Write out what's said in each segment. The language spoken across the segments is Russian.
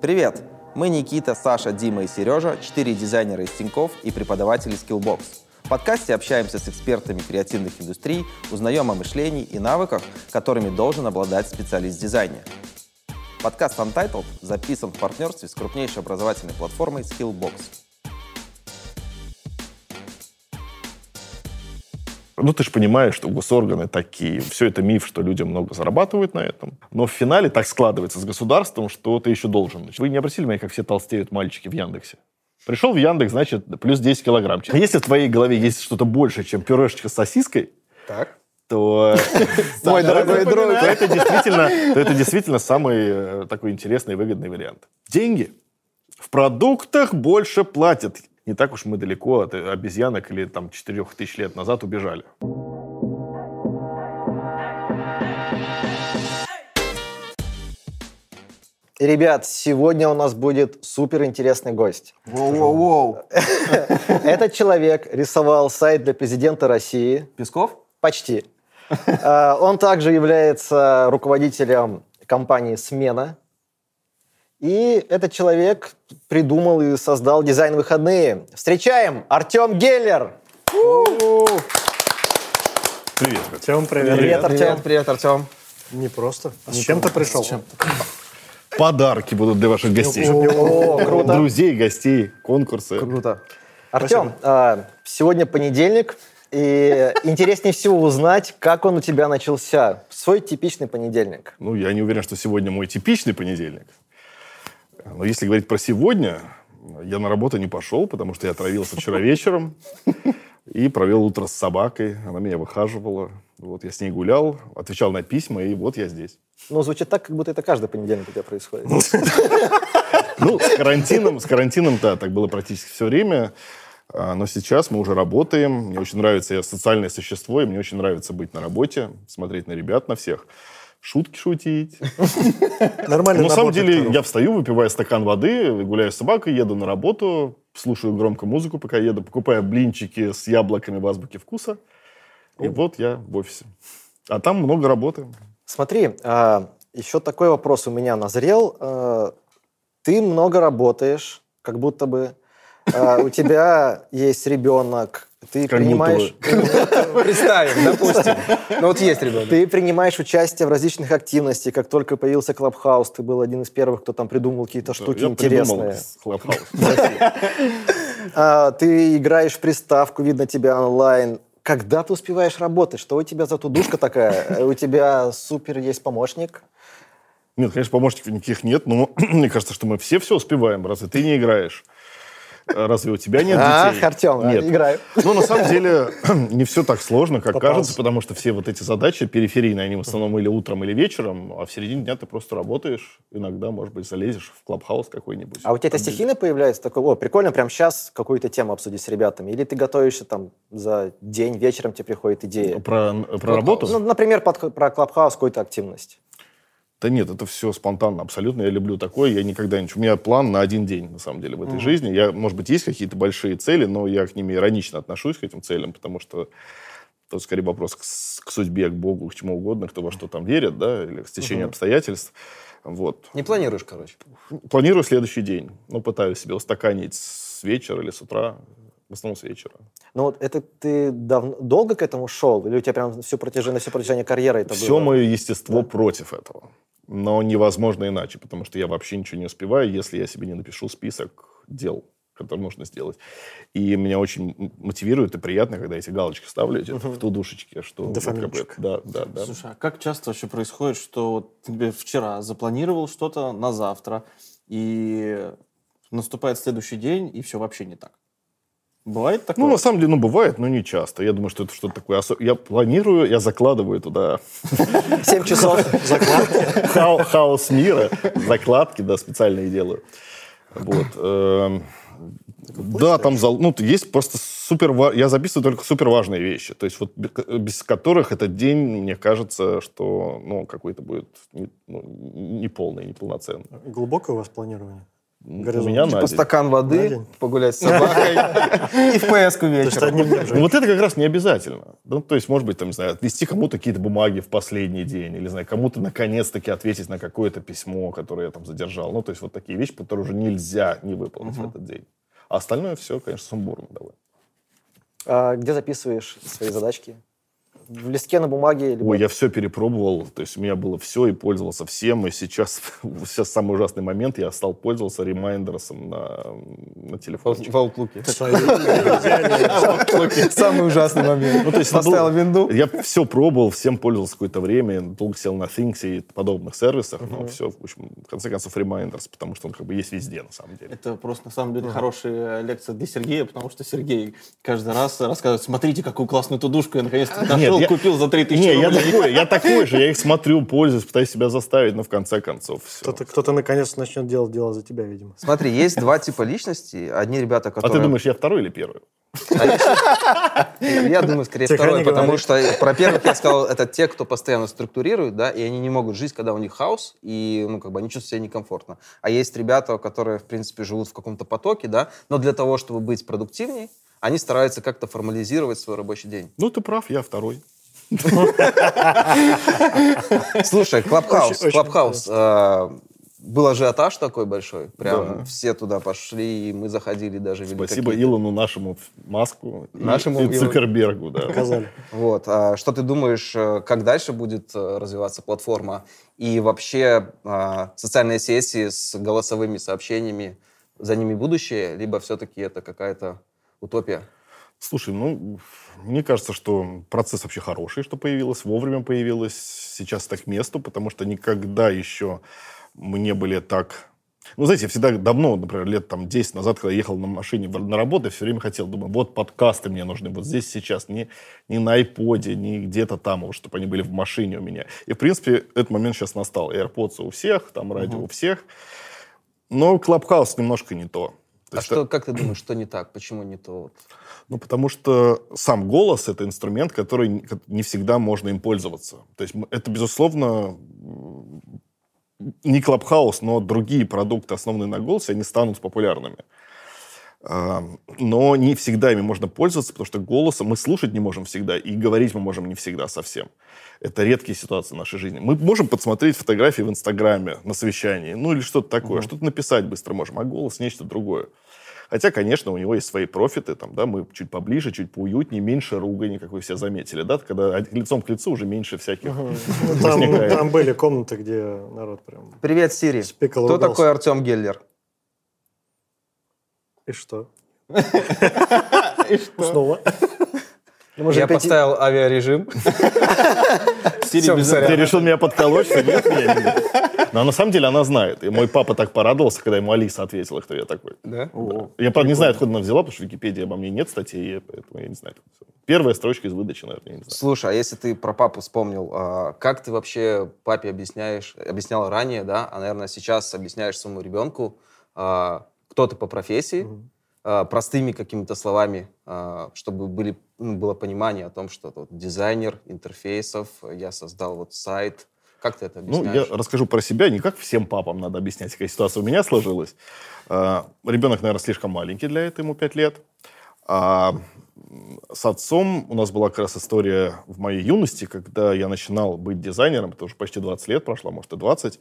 Привет! Мы Никита, Саша, Дима и Сережа, 4 дизайнера из Тиньков и преподаватели Skillbox. В подкасте общаемся с экспертами креативных индустрий, узнаем о мышлении и навыках, которыми должен обладать специалист дизайна. Подкаст Untitled записан в партнерстве с крупнейшей образовательной платформой Skillbox. Ну, ты же понимаешь, что госорганы такие. Все это миф, что люди много зарабатывают на этом. Но в финале так складывается с государством, что ты еще должен. Вы не обратили внимания, как все толстеют мальчики в Яндексе? Пришел в Яндекс, значит, плюс 10 килограмм. А если в твоей голове есть что-то больше, чем пюрешечка с сосиской, так, то... Мой дорогой друг, это действительно самый такой интересный и выгодный вариант. Деньги в продуктах больше платят. Не так уж мы далеко от обезьянок или там 4000 лет назад убежали. Ребят, сегодня у нас будет суперинтересный гость. Воу-воу-воу. Этот человек рисовал сайт для президента России. Песков? Почти. Он также является руководителем компании «Смена». И этот человек придумал и создал дизайн выходные. Встречаем Артем Геллер! Привет, Артем, привет. Привет, Артем. Привет, Артем. Не просто. А с чем-то пришел? Подарки будут для ваших гостей. О, круто. Друзей, гостей, конкурсы. Круто. Артем, сегодня понедельник, и интереснее всего узнать, как он у тебя начался. Свой типичный понедельник. Ну, я не уверен, что сегодня мой типичный понедельник. Но если говорить про сегодня, я на работу не пошел, потому что я отравился вчера вечером и провел утро с собакой. Она меня выхаживала. Вот я с ней гулял, отвечал на письма, и вот я здесь. Ну, звучит так, как будто это каждый понедельник у тебя происходит. Ну, с карантином, да, так было практически все время. Но сейчас мы уже работаем. Мне очень нравится, я социальное существо, и мне очень нравится быть на работе, смотреть на ребят, на всех. Шутки шутить. Нормально. На самом деле, я встаю, выпиваю стакан воды, гуляю с собакой, еду на работу, слушаю громко музыку, пока еду, покупаю блинчики с яблоками в азбуке вкуса. И вот я в офисе. А там много работы. Смотри, еще такой вопрос у меня назрел. Ты много работаешь, как будто бы. У тебя есть ребенок, ты как принимаешь... Представим, допустим. Но вот есть ребенок. Ты принимаешь участие в различных активностях. Как только появился Clubhouse, ты был один из первых, кто там придумал какие-то штуки интересные. Я придумал Clubhouse. Ты играешь в приставку, видно тебя онлайн. Когда ты успеваешь работать? Что у тебя за тудушка такая? У тебя супер есть помощник? Нет, конечно, помощников никаких нет, но мне кажется, что мы все успеваем, раз и ты не играешь. Разве у тебя нет детей? Ах, Артем, нет. Играю. Ну, на самом деле, не все так сложно, как кажется, потому что все вот эти задачи периферийные, они в основном или утром, или вечером, а в середине дня ты просто работаешь, иногда, может быть, залезешь в Clubhouse какой-нибудь. А у тебя это стихийно появляется? Такой, о, прикольно, прям сейчас какую-то тему обсудить с ребятами. Или ты готовишься там за день, вечером тебе приходит идея? Про работу? Ну, например, про Clubhouse какую-то активность. Да нет, это все спонтанно, абсолютно. Я люблю такое, я никогда ничего... У меня план на один день, на самом деле, в этой жизни. Я, может быть, есть какие-то большие цели, но я к ним иронично отношусь, к этим целям, потому что тут, скорее, вопрос к судьбе, к Богу, к чему угодно, кто во что там верит, да, или к стечению обстоятельств. Вот. Не планируешь, короче? Планирую следующий день. Ну, пытаюсь себе устаканить с вечера или с утра. В основном с вечера. Ну вот это ты долго к этому шел? Или у тебя прям все протяжение карьеры это было? Все мое естество против этого. Но невозможно иначе, потому что я вообще ничего не успеваю, если я себе не напишу список дел, которые нужно сделать. И меня очень мотивирует и приятно, когда эти галочки ставлю, эти в тудушечке, что... Дофаминчик. Да. Слушай, а как часто вообще происходит, что ты вчера запланировал что-то на завтра, и наступает следующий день, и все вообще не так? Бывает такое? Ну, на самом деле, бывает, но не часто. Я думаю, что это что-то такое особенное. Я планирую, я закладываю туда... 7 часов закладки. Хаос мира. Закладки, да, специальные делаю. Вот. Да, там... Ну, есть просто супер... Я записываю только суперважные вещи. То есть вот без которых этот день, мне кажется, что, ну, какой-то будет неполный, неполноценный. Глубокое у вас планирование? У меня типа стакан воды, погулять с собакой и в ПС-ку вечером. Вот это как раз не обязательно. То есть, может быть, там, не знаю, отвести кому-то какие-то бумаги в последний день, или, знаю, кому-то наконец-таки ответить на какое-то письмо, которое я там задержал. Ну, то есть, вот такие вещи, которые уже нельзя не выполнить в этот день. А остальное все, конечно, сумбурно довольно. Где записываешь свои задачки? В листке на бумаге? Либо... Ой, я все перепробовал. То есть у меня было все и пользовался всем. И сейчас самый ужасный момент. Я стал пользоваться ремайндерсом на телефончике. В Outlook. Самый ужасный момент. Поставил винду. Я все пробовал, всем пользовался какое-то время. Долго сел на Things и подобных сервисах. Но все, в общем, в конце концов, ремайндерс. Потому что он как бы есть везде, на самом деле. Это просто, на самом деле, хорошая лекция для Сергея. Потому что Сергей каждый раз рассказывает, смотрите, какую классную тудушку я наконец-то нашел. Купил за 3000 рублей. Я такой же. Я их смотрю, пользуюсь, пытаюсь себя заставить, но в конце концов все. Кто-то наконец начнет делать дело за тебя, видимо. Смотри, есть два типа личностей. Одни ребята, которые... А ты думаешь, я второй или первый? Я думаю, скорее второй, потому что про первых я сказал, это те, кто постоянно структурирует, да, и они не могут жить, когда у них хаос, и, ну, как бы они чувствуют себя некомфортно. А есть ребята, которые, в принципе, живут в каком-то потоке, да, но для того, чтобы быть продуктивней, они стараются как-то формализировать свой рабочий день. Ну, ты прав, я второй. Слушай, Clubhouse. Был ажиотаж такой большой. Прям все туда пошли, и мы заходили даже. Спасибо Илону нашему Маску и Цукербергу. Вот. Что ты думаешь, как дальше будет развиваться платформа? И вообще социальные сети с голосовыми сообщениями, за ними будущее? Либо все-таки это какая-то утопия? Слушай, ну, мне кажется, что процесс вообще хороший, что появилось, вовремя появилось, сейчас так к месту, потому что никогда еще мы не были так... Ну, знаете, я всегда давно, например, лет там 10 назад, когда я ехал на машине на работу, я все время хотел, думаю, вот подкасты мне нужны, вот здесь сейчас, не на iPod, не где-то там, вот, чтобы они были в машине у меня. И, в принципе, этот момент сейчас настал. AirPods у всех, там радио у всех. Но Clubhouse немножко не то. А что, как ты думаешь, что не так? Почему не то? Ну, потому что сам голос — это инструмент, который не всегда можно им пользоваться. То есть это, безусловно, не Clubhouse, но другие продукты, основанные на голосе, они станут популярными. Но не всегда ими можно пользоваться, потому что голосом мы слушать не можем всегда, и говорить мы можем не всегда совсем. Это редкие ситуации в нашей жизни. Мы можем подсмотреть фотографии в Инстаграме на совещании, ну или что-то такое, что-то написать быстро можем, а голос — нечто другое. Хотя, конечно, у него есть свои профиты, там, да, мы чуть поближе, чуть поуютнее, меньше ругани, как вы все заметили, да, когда лицом к лицу уже меньше всяких возникает. Там были комнаты, где народ прям... Привет, Сири. Кто такой Артем Геллер? И что? Снова. Я поставил авиарежим. Ты решил меня подколоть? Нет, нет. Но на самом деле она знает. И мой папа так порадовался, когда ему Алиса ответила, кто я такой. Да? Я, правда, не знаю, откуда она взяла, потому что в Википедии обо мне нет статей, поэтому я не знаю. Первая строчка из выдачи, наверное, я не знаю. Слушай, а если ты про папу вспомнил, как ты вообще папе объяснял ранее, да, а, наверное, сейчас объясняешь своему ребенку, кто-то по профессии, простыми какими-то словами, чтобы было понимание о том, что вот, дизайнер интерфейсов, я создал вот сайт. Как ты это объясняешь? Ну, я расскажу про себя. Не как всем папам надо объяснять, какая ситуация у меня сложилась. Ребенок, наверное, слишком маленький для этого, ему 5 лет. А с отцом у нас была как раз история в моей юности, когда я начинал быть дизайнером, потому что почти 20 лет прошло, может, и 20.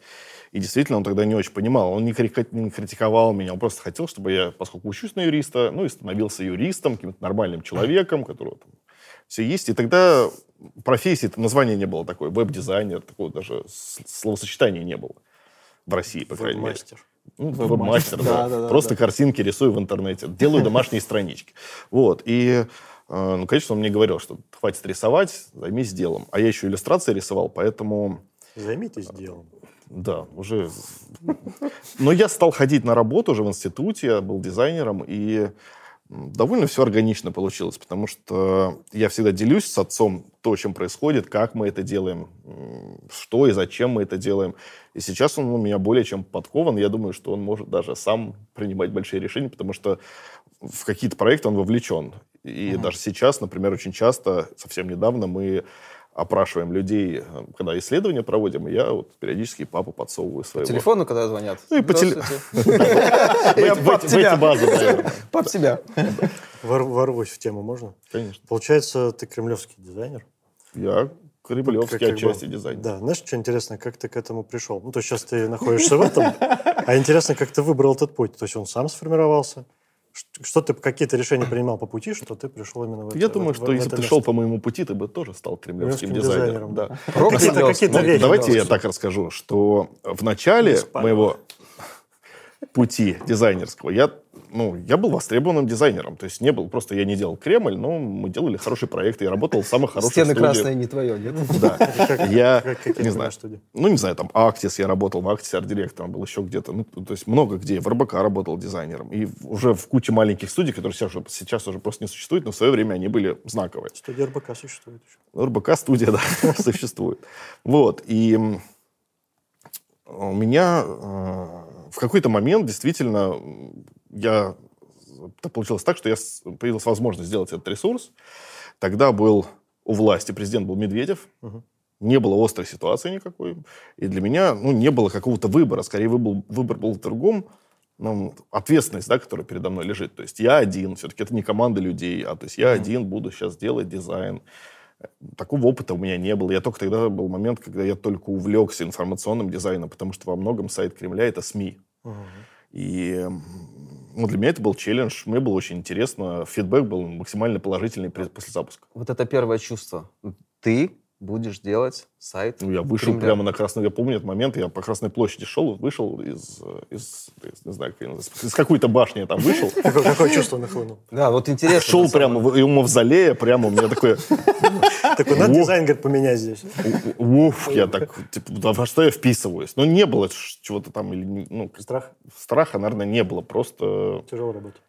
И действительно, он тогда не очень понимал. Он не критиковал меня, он просто хотел, чтобы я, поскольку учусь на юриста, ну и становился юристом, каким-то нормальным человеком, которого там все есть. И тогда профессии, названия не было такой, веб-дизайнер, такого даже словосочетания не было в России, по крайней мере. Ну, веб-мастер, да. Просто картинки рисую в интернете, делаю домашние странички. Вот. И, ну, конечно, он мне говорил, что хватит рисовать, займись делом. А я еще иллюстрации рисовал, поэтому... Займитесь делом. Да, уже... Но я стал ходить на работу уже в институте, я был дизайнером, и довольно все органично получилось, потому что я всегда делюсь с отцом то, чем происходит, как мы это делаем, что и зачем мы это делаем. И сейчас он у меня более чем подкован. Я думаю, что он может даже сам принимать большие решения, потому что в какие-то проекты он вовлечен. И даже сейчас, например, очень часто, совсем недавно мы опрашиваем людей, когда исследования проводим, я вот периодически папу подсовываю своего. По телефону, когда звонят? Ну и по телефону. Под себя. Ворвусь в тему, можно? Конечно. Получается, ты кремлевский дизайнер? Я кремлевский отчасти дизайнер. Да, знаешь, что интересно, как ты к этому пришел? Ну, то есть сейчас ты находишься в этом, а интересно, как ты выбрал этот путь? То есть он сам сформировался? Что ты, какие-то решения принимал по пути, что ты пришел именно в это? Я думаю, что если ты шел по моему пути, ты бы тоже стал кремлевским дизайнером. Да. Какие-то вещи. Давайте я так расскажу, что в начале моего пути дизайнерского я был востребованным дизайнером. То есть не был, просто я не делал Кремль, но мы делали хорошие проекты, я работал в самых хороших студиях. Стены красные не твое, нет? Да. Я, не знаю, там Актис, я работал в Актисе арт-директором, был еще где-то. Ну, то есть много где. В РБК работал дизайнером. И уже в куче маленьких студий, которые сейчас уже просто не существуют, но в свое время они были знаковые. Студия РБК существует еще. РБК студия, да, существует. Вот. И у меня в какой-то момент действительно получилось так, что появилась возможность сделать этот ресурс. Тогда был у власти, президент был Медведев, не было острой ситуации никакой. И для меня не было какого-то выбора. Скорее, выбор был в другом. Ответственность, да, которая передо мной лежит. То есть я один, все-таки это не команда людей, а то есть я один буду сейчас делать дизайн. Такого опыта у меня не было. Я только тогда был момент, когда я только увлекся информационным дизайном, потому что во многом сайт Кремля — это СМИ. И для меня это был челлендж. Мне было очень интересно. Фидбэк был максимально положительный после запуска. Вот это первое чувство. Ты будешь делать сайт Кремля. Я вышел прямо на Красную... Я помню этот момент. Я по Красной площади шел, вышел из какой-то башни я там вышел. Какое чувство нахлынул? Да, вот интересно. Шел прямо у мавзолея, прямо у меня такое... Такой, надо дизайн, говорит, поменять здесь. Уф, я так, во что я вписываюсь? Ну, не было чего-то там... Страха, наверное, не было, просто... Тяжело работать.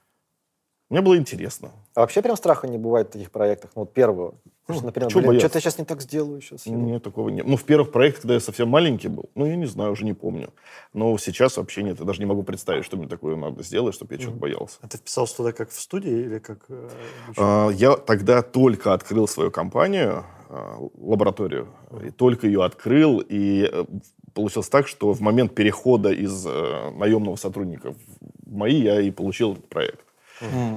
Мне было интересно. А вообще прям страха не бывает в таких проектах? Ну, вот первого. Потому что, например, что-то я сейчас не так сделаю. Нет, такого нет. В первых проектах, когда я совсем маленький был, я не знаю, уже не помню. Но сейчас вообще нет. Я даже не могу представить, что мне такое надо сделать, чтобы я чего-то боялся. А ты вписался туда как в студии или как... Я тогда только открыл свою компанию, лабораторию. И только ее открыл, и... Получилось так, что в момент перехода из наемного сотрудника в мои я и получил этот проект.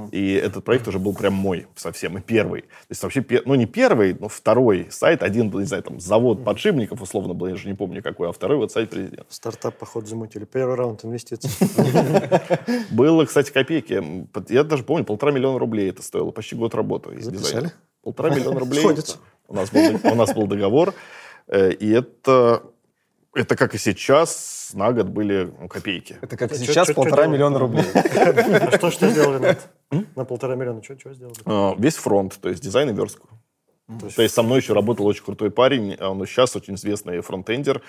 И этот проект уже был прям мой совсем, и первый. То есть вообще, не первый, но второй сайт. Один был, не знаю, там, завод подшипников, условно был, я же не помню какой, а второй вот сайт президента. Стартап, походу, замутили. Первый раунд инвестиций. Было, кстати, копейки. Я даже помню, 1,5 миллиона рублей это стоило. Почти год работы. Записали? 1,5 миллиона рублей. У нас был договор. И это как и сейчас, на год были копейки. Это как сейчас 1,5 миллиона рублей. А что сделали на 1,5 миллиона? Что сделали? Весь фронт, то есть дизайн и верстку. То есть со мной еще работал очень крутой парень, он сейчас очень известный фронтендер,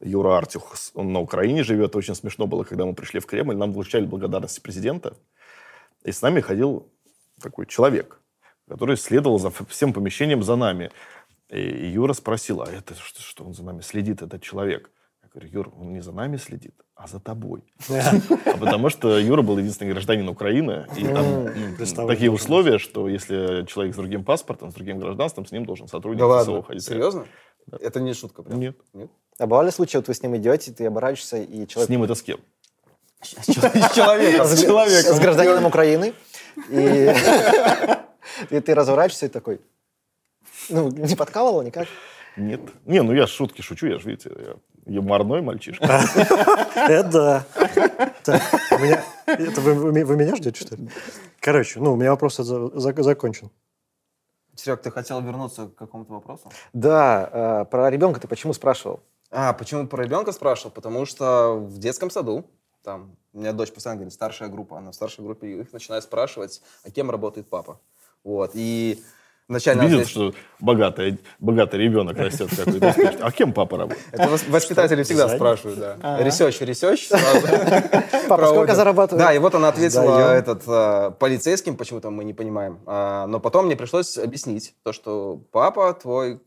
Юра Артюх, он на Украине живет. Очень смешно было, когда мы пришли в Кремль, нам вручали благодарность президента, и с нами ходил такой человек, который следовал за всем помещением за нами. И Юра спросил, а это что он за нами следит, этот человек? Я говорю, Юр, он не за нами следит, а за тобой. А потому что Юра был единственный гражданин Украины, и там такие условия, что если человек с другим паспортом, с другим гражданством, с ним должен сотрудник ССО ходить. Серьезно? Это не шутка? Нет. А бывали случаи, вот вы с ним идете, ты оборачиваешься, и человек... С ним это с кем? С человеком. С гражданином Украины. И ты разворачиваешься и такой... не подкалывало никак? Нет. Я шутки шучу, я же, видите, юморной мальчишка. Это да. Вы меня ждете, что ли? Короче, у меня вопрос закончен. Серег, ты хотел вернуться к какому-то вопросу? Да, про ребенка ты почему спрашивал? Почему про ребенка спрашивал? Потому что в детском саду, там, у меня дочь постоянно говорит, старшая группа, она в старшей группе, их начинает спрашивать, а кем работает папа. Вот, и... Видят, что богатый ребенок растет какой-то. А кем папа работает? Это воспитатели всегда спрашивают, да. Ресёч. Папа, сколько зарабатывает? Да, и вот она ответила полицейским, почему-то мы не понимаем. Но потом мне пришлось объяснить, то, что папа твой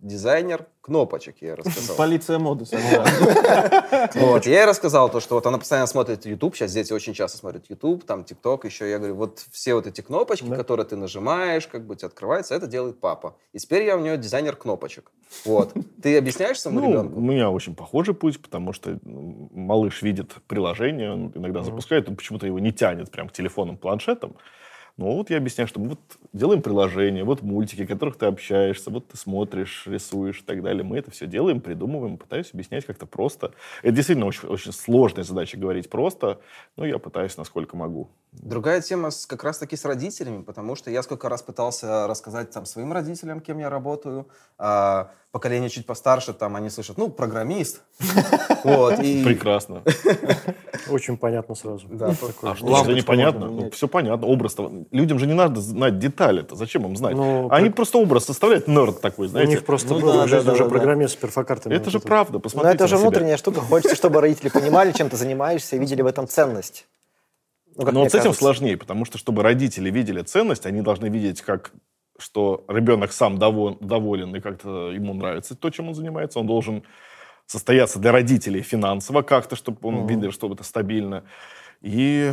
дизайнер, кнопочек, я рассказал. Полиция моды. Вот, я ей рассказал то, что вот она постоянно смотрит YouTube, сейчас дети очень часто смотрят YouTube, там ТикТок еще, я говорю, вот все вот эти кнопочки, которые ты нажимаешь, как бы тебе открывается, это делает папа. И теперь я у нее дизайнер кнопочек. Вот. Ты объясняешь своему ребенку? У меня очень похожий путь, потому что малыш видит приложение, он иногда запускает, он почему-то его не тянет прям к телефонам, планшетам. Ну, вот я объясняю, что мы вот делаем приложения, вот мультики, о которых ты общаешься, вот ты смотришь, рисуешь и так далее. Мы это все делаем, придумываем, пытаюсь объяснять как-то просто. Это действительно очень, очень сложная задача говорить просто, но я пытаюсь, насколько могу. Другая тема как раз-таки с родителями, потому что я сколько раз пытался рассказать там своим родителям, кем я работаю, поколение чуть постарше, там они слышат, ну, программист. Прекрасно. Очень понятно сразу. Да, что непонятно? Все понятно. Образ-то. Людям же не надо знать детали-то. Зачем им знать? Они просто образ составляют, нерд такой, знаете. У них просто был в жизни уже программист с перфокартами. Это же правда, посмотрите. Но это же внутренняя штука. Хочется, чтобы родители понимали, чем ты занимаешься, и видели в этом ценность. Но вот с этим сложнее, потому что, чтобы родители видели ценность, они должны видеть, как что ребенок сам доволен и как-то ему нравится то, чем он занимается. Он должен состояться для родителей финансово как-то, чтобы он видел, что это стабильно. И,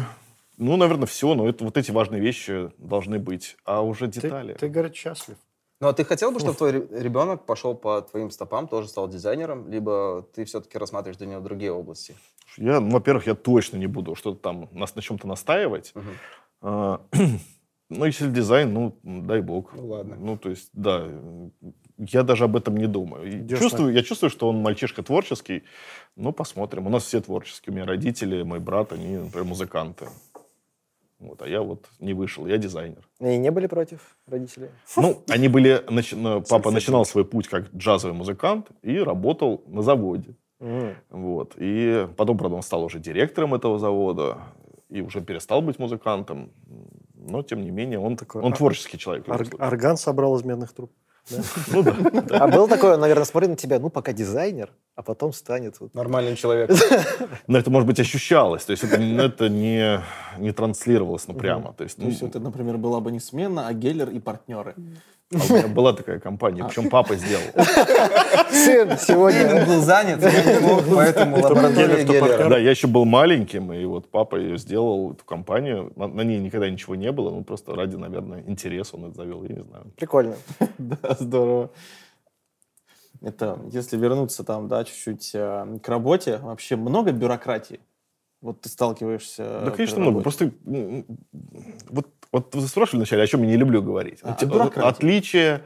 ну, наверное, все. Но это, вот эти важные вещи должны быть. А уже детали... Ты говорит, счастлив. Ну, а ты хотел бы, чтобы твой ребенок пошел по твоим стопам, тоже стал дизайнером, либо ты все-таки рассматриваешь для него другие области? Я, ну, во-первых, я точно не буду что-то там на чем-то настаивать. Ну, если дизайн, ну, дай бог. Ну, ладно. Ну, то есть, да, я даже об этом не думаю. Я чувствую, что он мальчишка творческий, но посмотрим. У нас все творческие. У меня родители, мой брат, они, например, музыканты. Вот, а я вот не вышел, я дизайнер. И не были против родителей? Ну, они были... Папа начинал свой путь как джазовый музыкант и работал на заводе. Вот. И потом, правда, он стал уже директором этого завода и уже перестал быть музыкантом. Но, тем не менее, он творческий человек. Орган собрал из медных труб. Ну да. А было такое, наверное, смотри на тебя, ну, пока дизайнер, а потом станет... Нормальным человеком. Но это, может быть, ощущалось. То есть это не транслировалось, ну, прямо. То есть это, например, была бы не смена, а Геллер и партнеры. А у меня была такая компания, причем папа сделал. Сын сегодня... Он был занят, я не мог, поэтому лаборатория Геллера. Да, я еще был маленьким, и вот папа ее сделал, эту компанию. На ней никогда ничего не было, ну просто ради, наверное, интереса он это завел, я не знаю. Прикольно. Да, здорово. Это, если вернуться там, да, чуть-чуть к работе, вообще много бюрократии? Вот ты сталкиваешься... Да, конечно, много. Просто вот вы спрашивали вначале, о чем я не люблю говорить. Отличие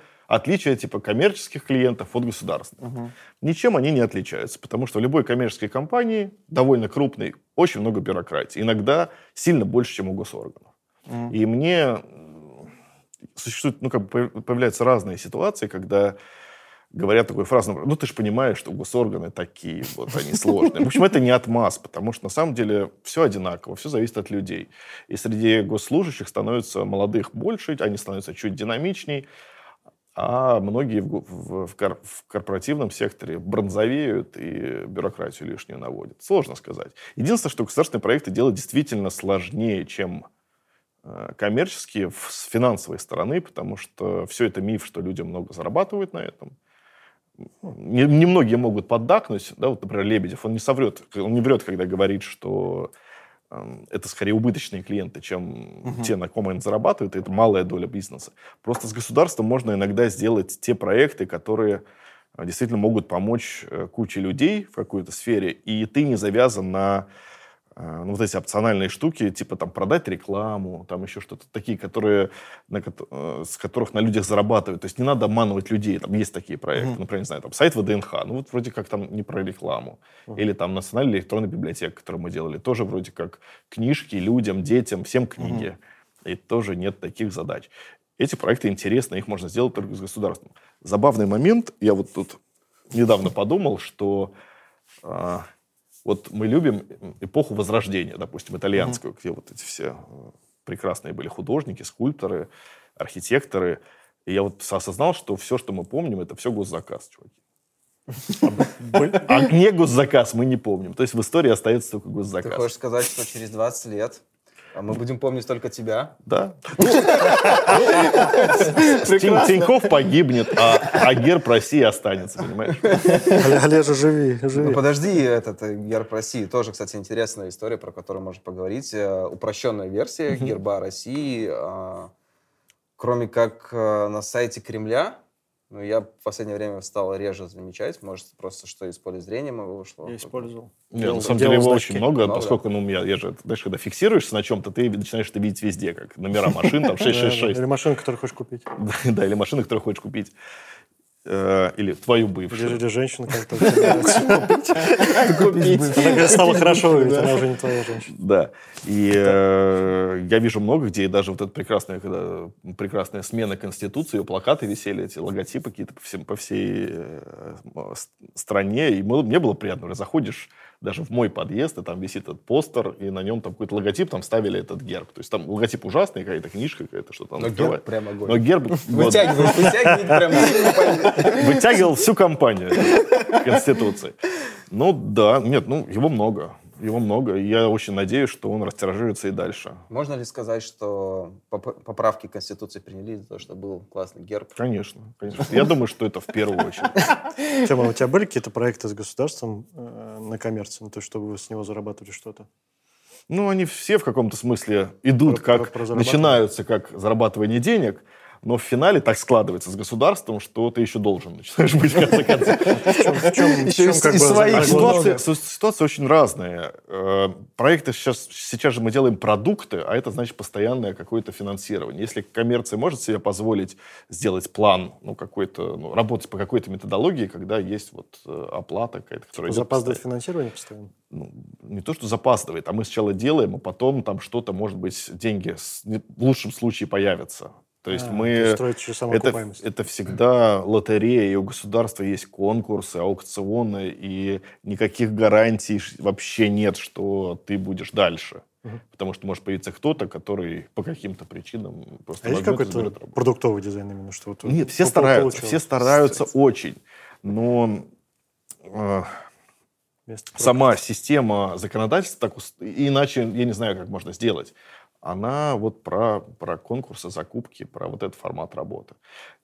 типа коммерческих клиентов от государственных. Ничем они не отличаются, потому что в любой коммерческой компании, довольно крупной, очень много бюрократии. Иногда сильно больше, чем у госорганов. И мне существует, ну, как бы появляются разные ситуации, когда говорят такую фразу, ну, ты же понимаешь, что госорганы такие, вот они сложные. В общем, это не отмаз, потому что на самом деле все одинаково, все зависит от людей. И среди госслужащих становится молодых больше, они становятся чуть динамичней, а многие в корпоративном секторе бронзовеют и бюрократию лишнюю наводят. Сложно сказать. Единственное, что государственные проекты делают действительно сложнее, чем коммерческие, с финансовой стороны, потому что все это миф, что люди много зарабатывают на этом. Немногие могут поддакнуть, да, вот, например, Лебедев, он не врет, когда говорит, что это скорее убыточные клиенты, чем те, на ком они зарабатывают, и это малая доля бизнеса. Просто с государством можно иногда сделать те проекты, которые действительно могут помочь куче людей в какой-то сфере, и ты не завязан на вот эти опциональные штуки, типа там продать рекламу, там еще что-то, такие, которые, с которых на людях зарабатывают. То есть не надо обманывать людей. Там есть такие проекты, например, не знаю, там сайт ВДНХ, ну вот вроде как там не про рекламу. Или там национальная электронная библиотека, которую мы делали, тоже вроде как книжки людям, детям, всем книги. И тоже нет таких задач. Эти проекты интересны, их можно сделать только с государством. Забавный момент, я вот тут недавно подумал, что... Вот мы любим эпоху Возрождения, допустим, итальянскую, где вот эти все прекрасные были художники, скульпторы, архитекторы. И я вот осознал, что все, что мы помним, это все госзаказ, чуваки. А не госзаказ мы не помним. То есть в истории остается только госзаказ. Ты хочешь сказать, что через 20 лет А мы будем помнить только тебя. Да. Тиньков погибнет, а Герб России останется, понимаешь? Олежа, живи. Подожди, этот Герб России тоже, кстати, интересная история, про которую можно поговорить. Упрощенная версия Герба России, кроме как на сайте Кремля. Ну, я в последнее время стал реже замечать. Может, просто что из поля зрения моего вышло. Я использовал. Нет, на самом деле его очень много, поскольку, ну, я же, знаешь, когда фиксируешься на чем-то, ты начинаешь это видеть везде, как номера машин, там, 666. Или машину, которую хочешь купить. Да, или машину, которую хочешь купить. Или твою бывшую. Или женщину, которую купить. Она стала хорошо, ведь она уже не твоя женщина. Да. И я вижу много, где даже вот эта прекрасная смена Конституции, ее плакаты висели, эти логотипы какие-то по всей стране. И мне было приятно, заходишь даже в мой подъезд, и там висит этот постер, и на нем там какой-то логотип, там ставили этот герб. То есть там логотип ужасный, какая-то книжка, какая-то что-то. Но герб прямо огонь. Но герб... Вытягивал всю компанию Конституции. Ну да, нет, ну его много. И я очень надеюсь, что он растиражируется и дальше. Можно ли сказать, что поправки Конституции приняли за то, что был классный герб? Конечно. Я думаю, что это в первую очередь. Тема, у тебя были какие-то проекты с государством на коммерцию, то, чтобы вы с него зарабатывали что-то? Ну, они все в каком-то смысле идут, как начинаются как зарабатывание денег, но в финале так складывается с государством, что ты еще должен начинаешь быть в конце концов. Ситуации очень разные. Проекты сейчас же мы делаем продукты, а это значит постоянное какое-то финансирование. Если коммерция может себе позволить сделать план, ну какой-то, ну, работать по какой-то методологии, когда есть вот оплата какая-то, которая... Запаздывает финансирование постоянно? Ну, не то, что запаздывает, а мы сначала делаем, а потом там что-то, может быть, деньги в лучшем случае появятся. То есть это всегда лотерея, и у государства есть конкурсы, аукционы, и никаких гарантий вообще нет, что ты будешь дальше. Потому что может появиться кто-то, который по каким-то причинам просто... А есть какой-то продуктовый дизайн именно? Что вот нет, все стараются очень. Но сама система законодательства, так иначе я не знаю, как можно сделать. Она вот про конкурсы, закупки, про вот этот формат работы.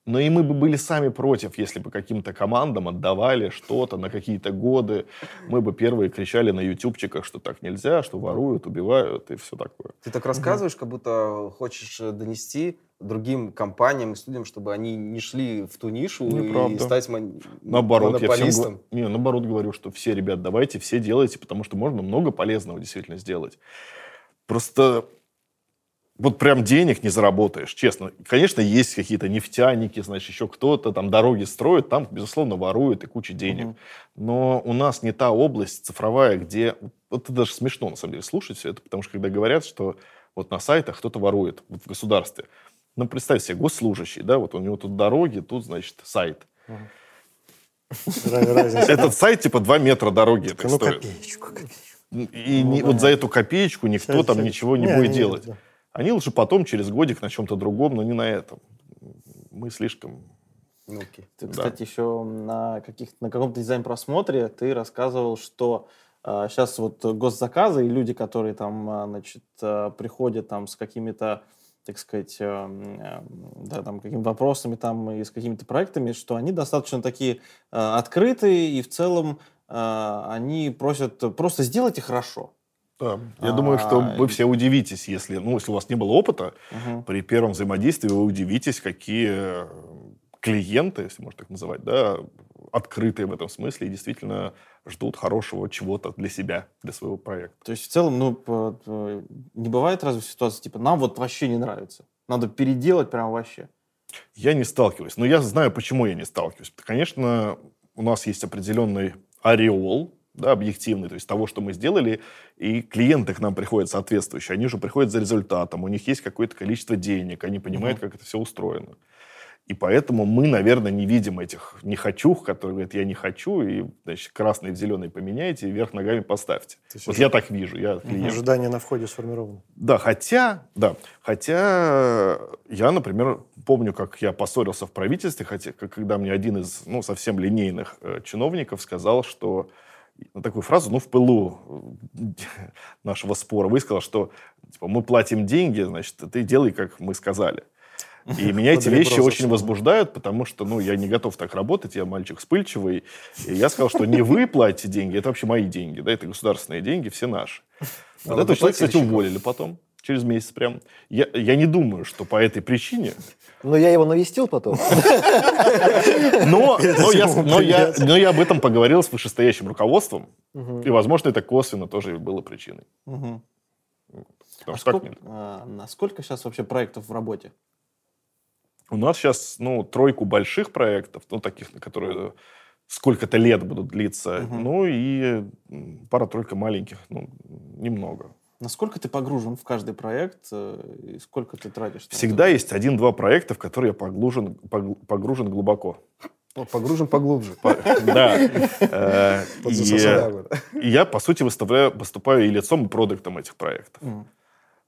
Но и мы бы были сами против, если бы каким-то командам отдавали что-то на какие-то годы. Мы бы первые кричали на ютубчиках, что так нельзя, что воруют, убивают и все такое. Ты так рассказываешь, как будто хочешь донести другим компаниям и студиям, чтобы они не шли в ту нишу и стать монополистом. Наоборот говорю, что все, ребят, давайте, все делайте, потому что можно много полезного действительно сделать. Просто... Вот прям денег не заработаешь, честно. Конечно, есть какие-то нефтяники, значит, еще кто-то, там дороги строят, там, безусловно, воруют и куча денег. Но у нас не та область цифровая, где... Вот это даже смешно, на самом деле, слушать все это, потому что когда говорят, что вот на сайтах кто-то ворует вот в государстве. Ну, представь себе, госслужащий, да, вот у него тут дороги, тут, значит, сайт. Этот сайт, типа, 2 метра дороги стоит. Ну, копеечку. И вот за эту копеечку никто там ничего не будет делать. Они лучше потом, через годик, на чем-то другом, но не на этом. Мы слишком... мелкие. Ты, кстати, еще на каком-то дизайн-просмотре ты рассказывал, что сейчас вот госзаказы и люди, которые там, значит, приходят там с какими-то, так сказать, да, там, какими-то вопросами там, и с какими-то проектами, что они достаточно такие открытые, и в целом они просят просто сделайте хорошо. Да. Я думаю, что вы все удивитесь, если у вас не было опыта, при первом взаимодействии вы удивитесь, какие клиенты, если можно так называть, да, открытые в этом смысле и действительно ждут хорошего чего-то для себя, для своего проекта. То есть в целом, не бывает разве ситуации, типа, нам вот вообще не нравится, надо переделать прям вообще? Я не сталкиваюсь, но я знаю, почему я не сталкиваюсь. Конечно, у нас есть определенный ореол, да, объективный, то есть того, что мы сделали, и клиенты к нам приходят соответствующие, они уже приходят за результатом, у них есть какое-то количество денег, они понимают, как это все устроено. И поэтому мы, наверное, не видим этих нехочух, которые говорят, я не хочу, и, значит, красный в зеленый поменяйте, и вверх ногами поставьте. Вот я так вижу. Ожидание на входе сформировано. Да, хотя я, например, помню, как я поссорился в правительстве, когда мне один из совсем линейных чиновников сказал, что на такую фразу, ну, в пылу нашего спора высказал, что типа, мы платим деньги, значит, ты делай, как мы сказали. И меня эти вещи очень возбуждают, потому что, ну, я не готов так работать, я мальчик вспыльчивый. И я сказал, что не вы платите деньги, это вообще мои деньги, да, это государственные деньги, все наши. Вот этого человека, кстати, уволили потом, через месяц прям. Я не думаю, что по этой причине... Но я его навестил потом. Но я об этом поговорил с вышестоящим руководством, и, возможно, это косвенно тоже было причиной. Насколько сейчас вообще проектов в работе? У нас сейчас, ну, 3 больших проектов, ну, таких, которые сколько-то лет будут длиться, ну, и пара-тройка маленьких, ну, немного. Насколько ты погружен в каждый проект и сколько ты тратишь? Всегда есть 1-2 проекта, в которые я погружен глубоко. Погружен поглубже. Да. И я, по сути, выступаю и лицом, и продуктом этих проектов.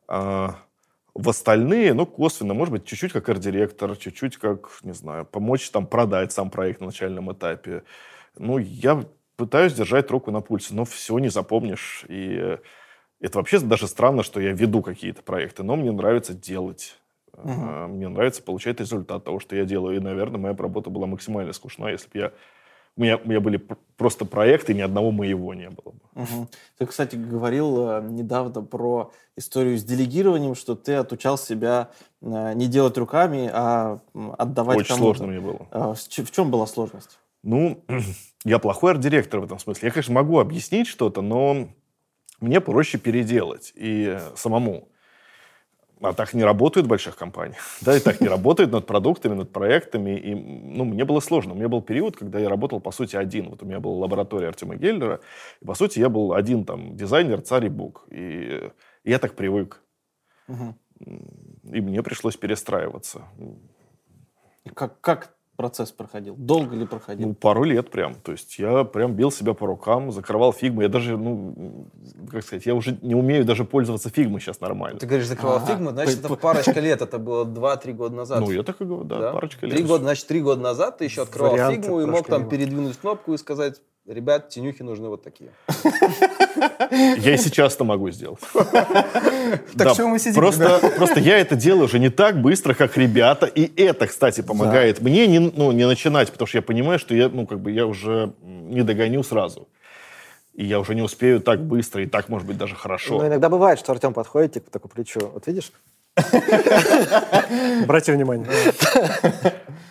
В остальные, ну, косвенно, может быть, чуть-чуть как арт-директор, чуть-чуть как, не знаю, помочь там продать сам проект на начальном этапе. Ну, я пытаюсь держать руку на пульсе, но все не запомнишь. И это вообще даже странно, что я веду какие-то проекты, но мне нравится делать. Угу. Мне нравится получать результат того, что я делаю. И, наверное, моя работа была максимально скучна, если бы я... У меня были просто проекты, ни одного моего не было бы. Угу. Ты, кстати, говорил недавно про историю с делегированием, что ты отучал себя не делать руками, а отдавать Очень кому-то. Очень сложно мне было. В чем была сложность? Ну, я плохой арт-директор в этом смысле. Я, конечно, могу объяснить что-то, но мне проще переделать и самому. А так не работают в больших компаниях. Да, и так не работают над продуктами, над проектами. И, ну, мне было сложно. У меня был период, когда я работал, по сути, один. Вот у меня была лаборатория Артема Геллера. И, по сути, я был один там дизайнер, царь и бог. И я так привык. Угу. И мне пришлось перестраиваться. И как процесс проходил? Долго ли проходил? Ну, пару лет прям. То есть я прям бил себя по рукам, закрывал Фигму. Я даже, ну, как сказать, я уже не умею даже пользоваться Фигмой сейчас нормально. Ты говоришь, закрывал Фигму, значит, это парочка лет. Это было 2-3 года назад. Ну, я так и говорю, да, парочка лет. 3 года, значит, 3 года назад ты еще открывал Фигму и мог там передвинуть кнопку и сказать, ребят, тенюхи нужны вот такие. Я и сейчас-то могу сделать. Так что мы сидим? Просто я это делаю уже не так быстро, как ребята. И это, кстати, помогает мне не начинать, потому что я понимаю, что я уже не догоню сразу. И я уже не успею так быстро и так, может быть, даже хорошо. Но иногда бывает, что Артем подходит к такому плечу. Вот видишь? Обрати внимание.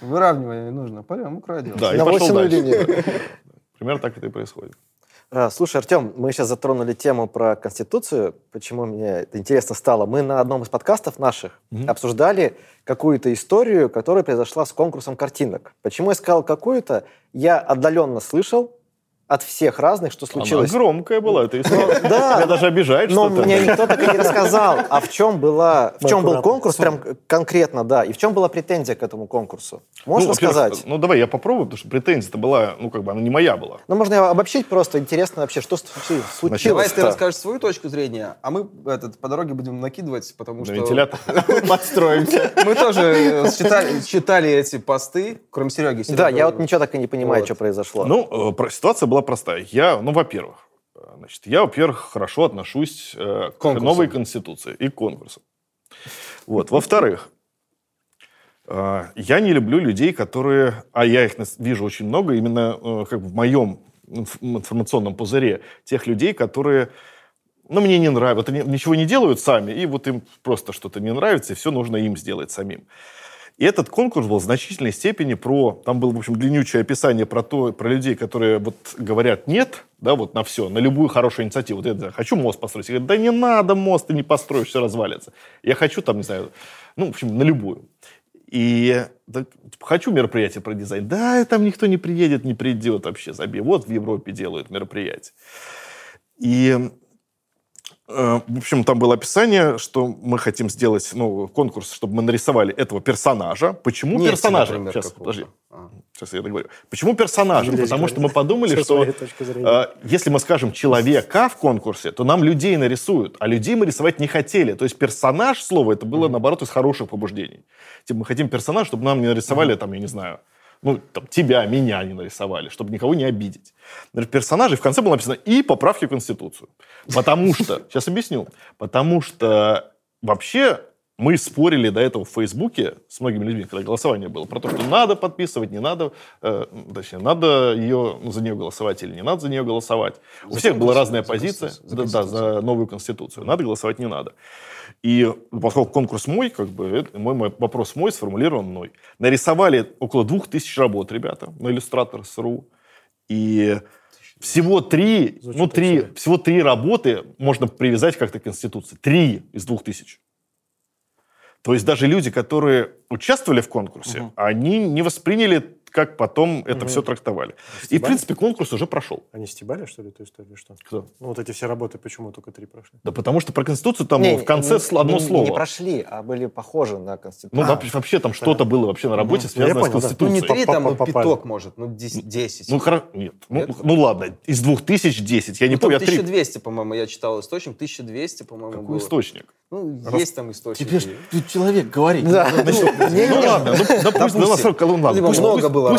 Выравнивание нужно. Пойдем, украдем. Да, и пошел дальше. Примерно так это и происходит. Слушай, Артем, мы сейчас затронули тему про Конституцию. Почему мне это интересно стало? Мы на одном из подкастов наших обсуждали какую-то историю, которая произошла с конкурсом картинок. Почему я сказал какую-то? Я отдаленно слышал от всех разных, что случилось. Она громкая была эта история. Меня даже обижает что-то. Но мне никто так и не рассказал, а в чем был конкурс прям конкретно, да, и в чем была претензия к этому конкурсу. Можешь рассказать? Ну, давай я попробую, потому что претензия-то была, она не моя была. Ну, можно обобщить просто, интересно вообще, что случилось. Давай ты расскажешь свою точку зрения, а мы по дороге будем накидывать, потому что... На вентилятор. Подстроимся. Мы тоже читали эти посты, кроме Сереги. Да, я вот ничего так и не понимаю, что произошло. Ну, ситуация была простая. Я, во-первых, хорошо отношусь к новой Конституции и к конкурсам. Вот. Во-вторых, я не люблю людей, которые... А я их вижу очень много именно как в моем информационном пузыре. Тех людей, которые... Ну, мне не нравится. Вот они ничего не делают сами, и вот им просто что-то не нравится, и все нужно им сделать самим. И этот конкурс был в значительной степени про... Там было, в общем, длиннючее описание про людей, которые вот говорят «нет», да, вот на все, на любую хорошую инициативу. Вот я хочу мост построить. Я говорю, да не надо мост, ты не построишь, все развалится. Я хочу там, не знаю, ну, в общем, на любую. И так, хочу мероприятие про дизайн. Да, там никто не приедет, не придет вообще, забей. Вот в Европе делают мероприятие. И... В общем, там было описание, что мы хотим сделать конкурс, чтобы мы нарисовали этого персонажа. Почему Нет, персонажа? Например, сейчас, подожди. Сейчас я договорю. Почему персонажа? Потому что мы подумали, что если мы скажем «человека» в конкурсе, то нам людей нарисуют, а людей мы рисовать не хотели. То есть персонаж, слово, это было, наоборот, из хороших побуждений. Типа мы хотим персонажа, чтобы нам не нарисовали, там, я не знаю, ну, там, тебя, меня не нарисовали, чтобы никого не обидеть. Персонажей в конце было написано «и поправки в Конституцию». Потому что, сейчас объясню, потому что вообще мы спорили до этого в Фейсбуке с многими людьми, когда голосование было, про то, что надо подписывать, не надо, точнее, надо ее, за нее голосовать или не надо за нее голосовать. У всех была разная позиция за новую Конституцию. Надо голосовать, не надо. И поскольку конкурс мой, как бы, мой вопрос мой, сформулирован мной. Нарисовали около 2000 работ, ребята, на иллюстратор СРУ. И всего три работы можно привязать как-то к Конституции. 3 из 2000. То есть даже люди, которые участвовали в конкурсе, они не восприняли, как потом это все трактовали. И, в принципе, конкурс уже прошел. Они стебали, что ли, эту историю? Что? Кто? Ну, вот эти все работы, почему только 3 прошли? Да потому что про Конституцию там в конце одно слово. Не прошли, а были похожи на Конституцию. Ну, вообще там что-то было вообще на работе, связанное с Конституцией. Ну, не 3, там, ну, пяток, может, ну, 10. Ну, нет. Ну, ладно, из 2000 10. Я не помню, 1200, по-моему, я читал источник. 1200, по-моему, был. Какой источник? Ну, есть там источник. Теперь ты человек говорит. Да. Ну, ладно, пусть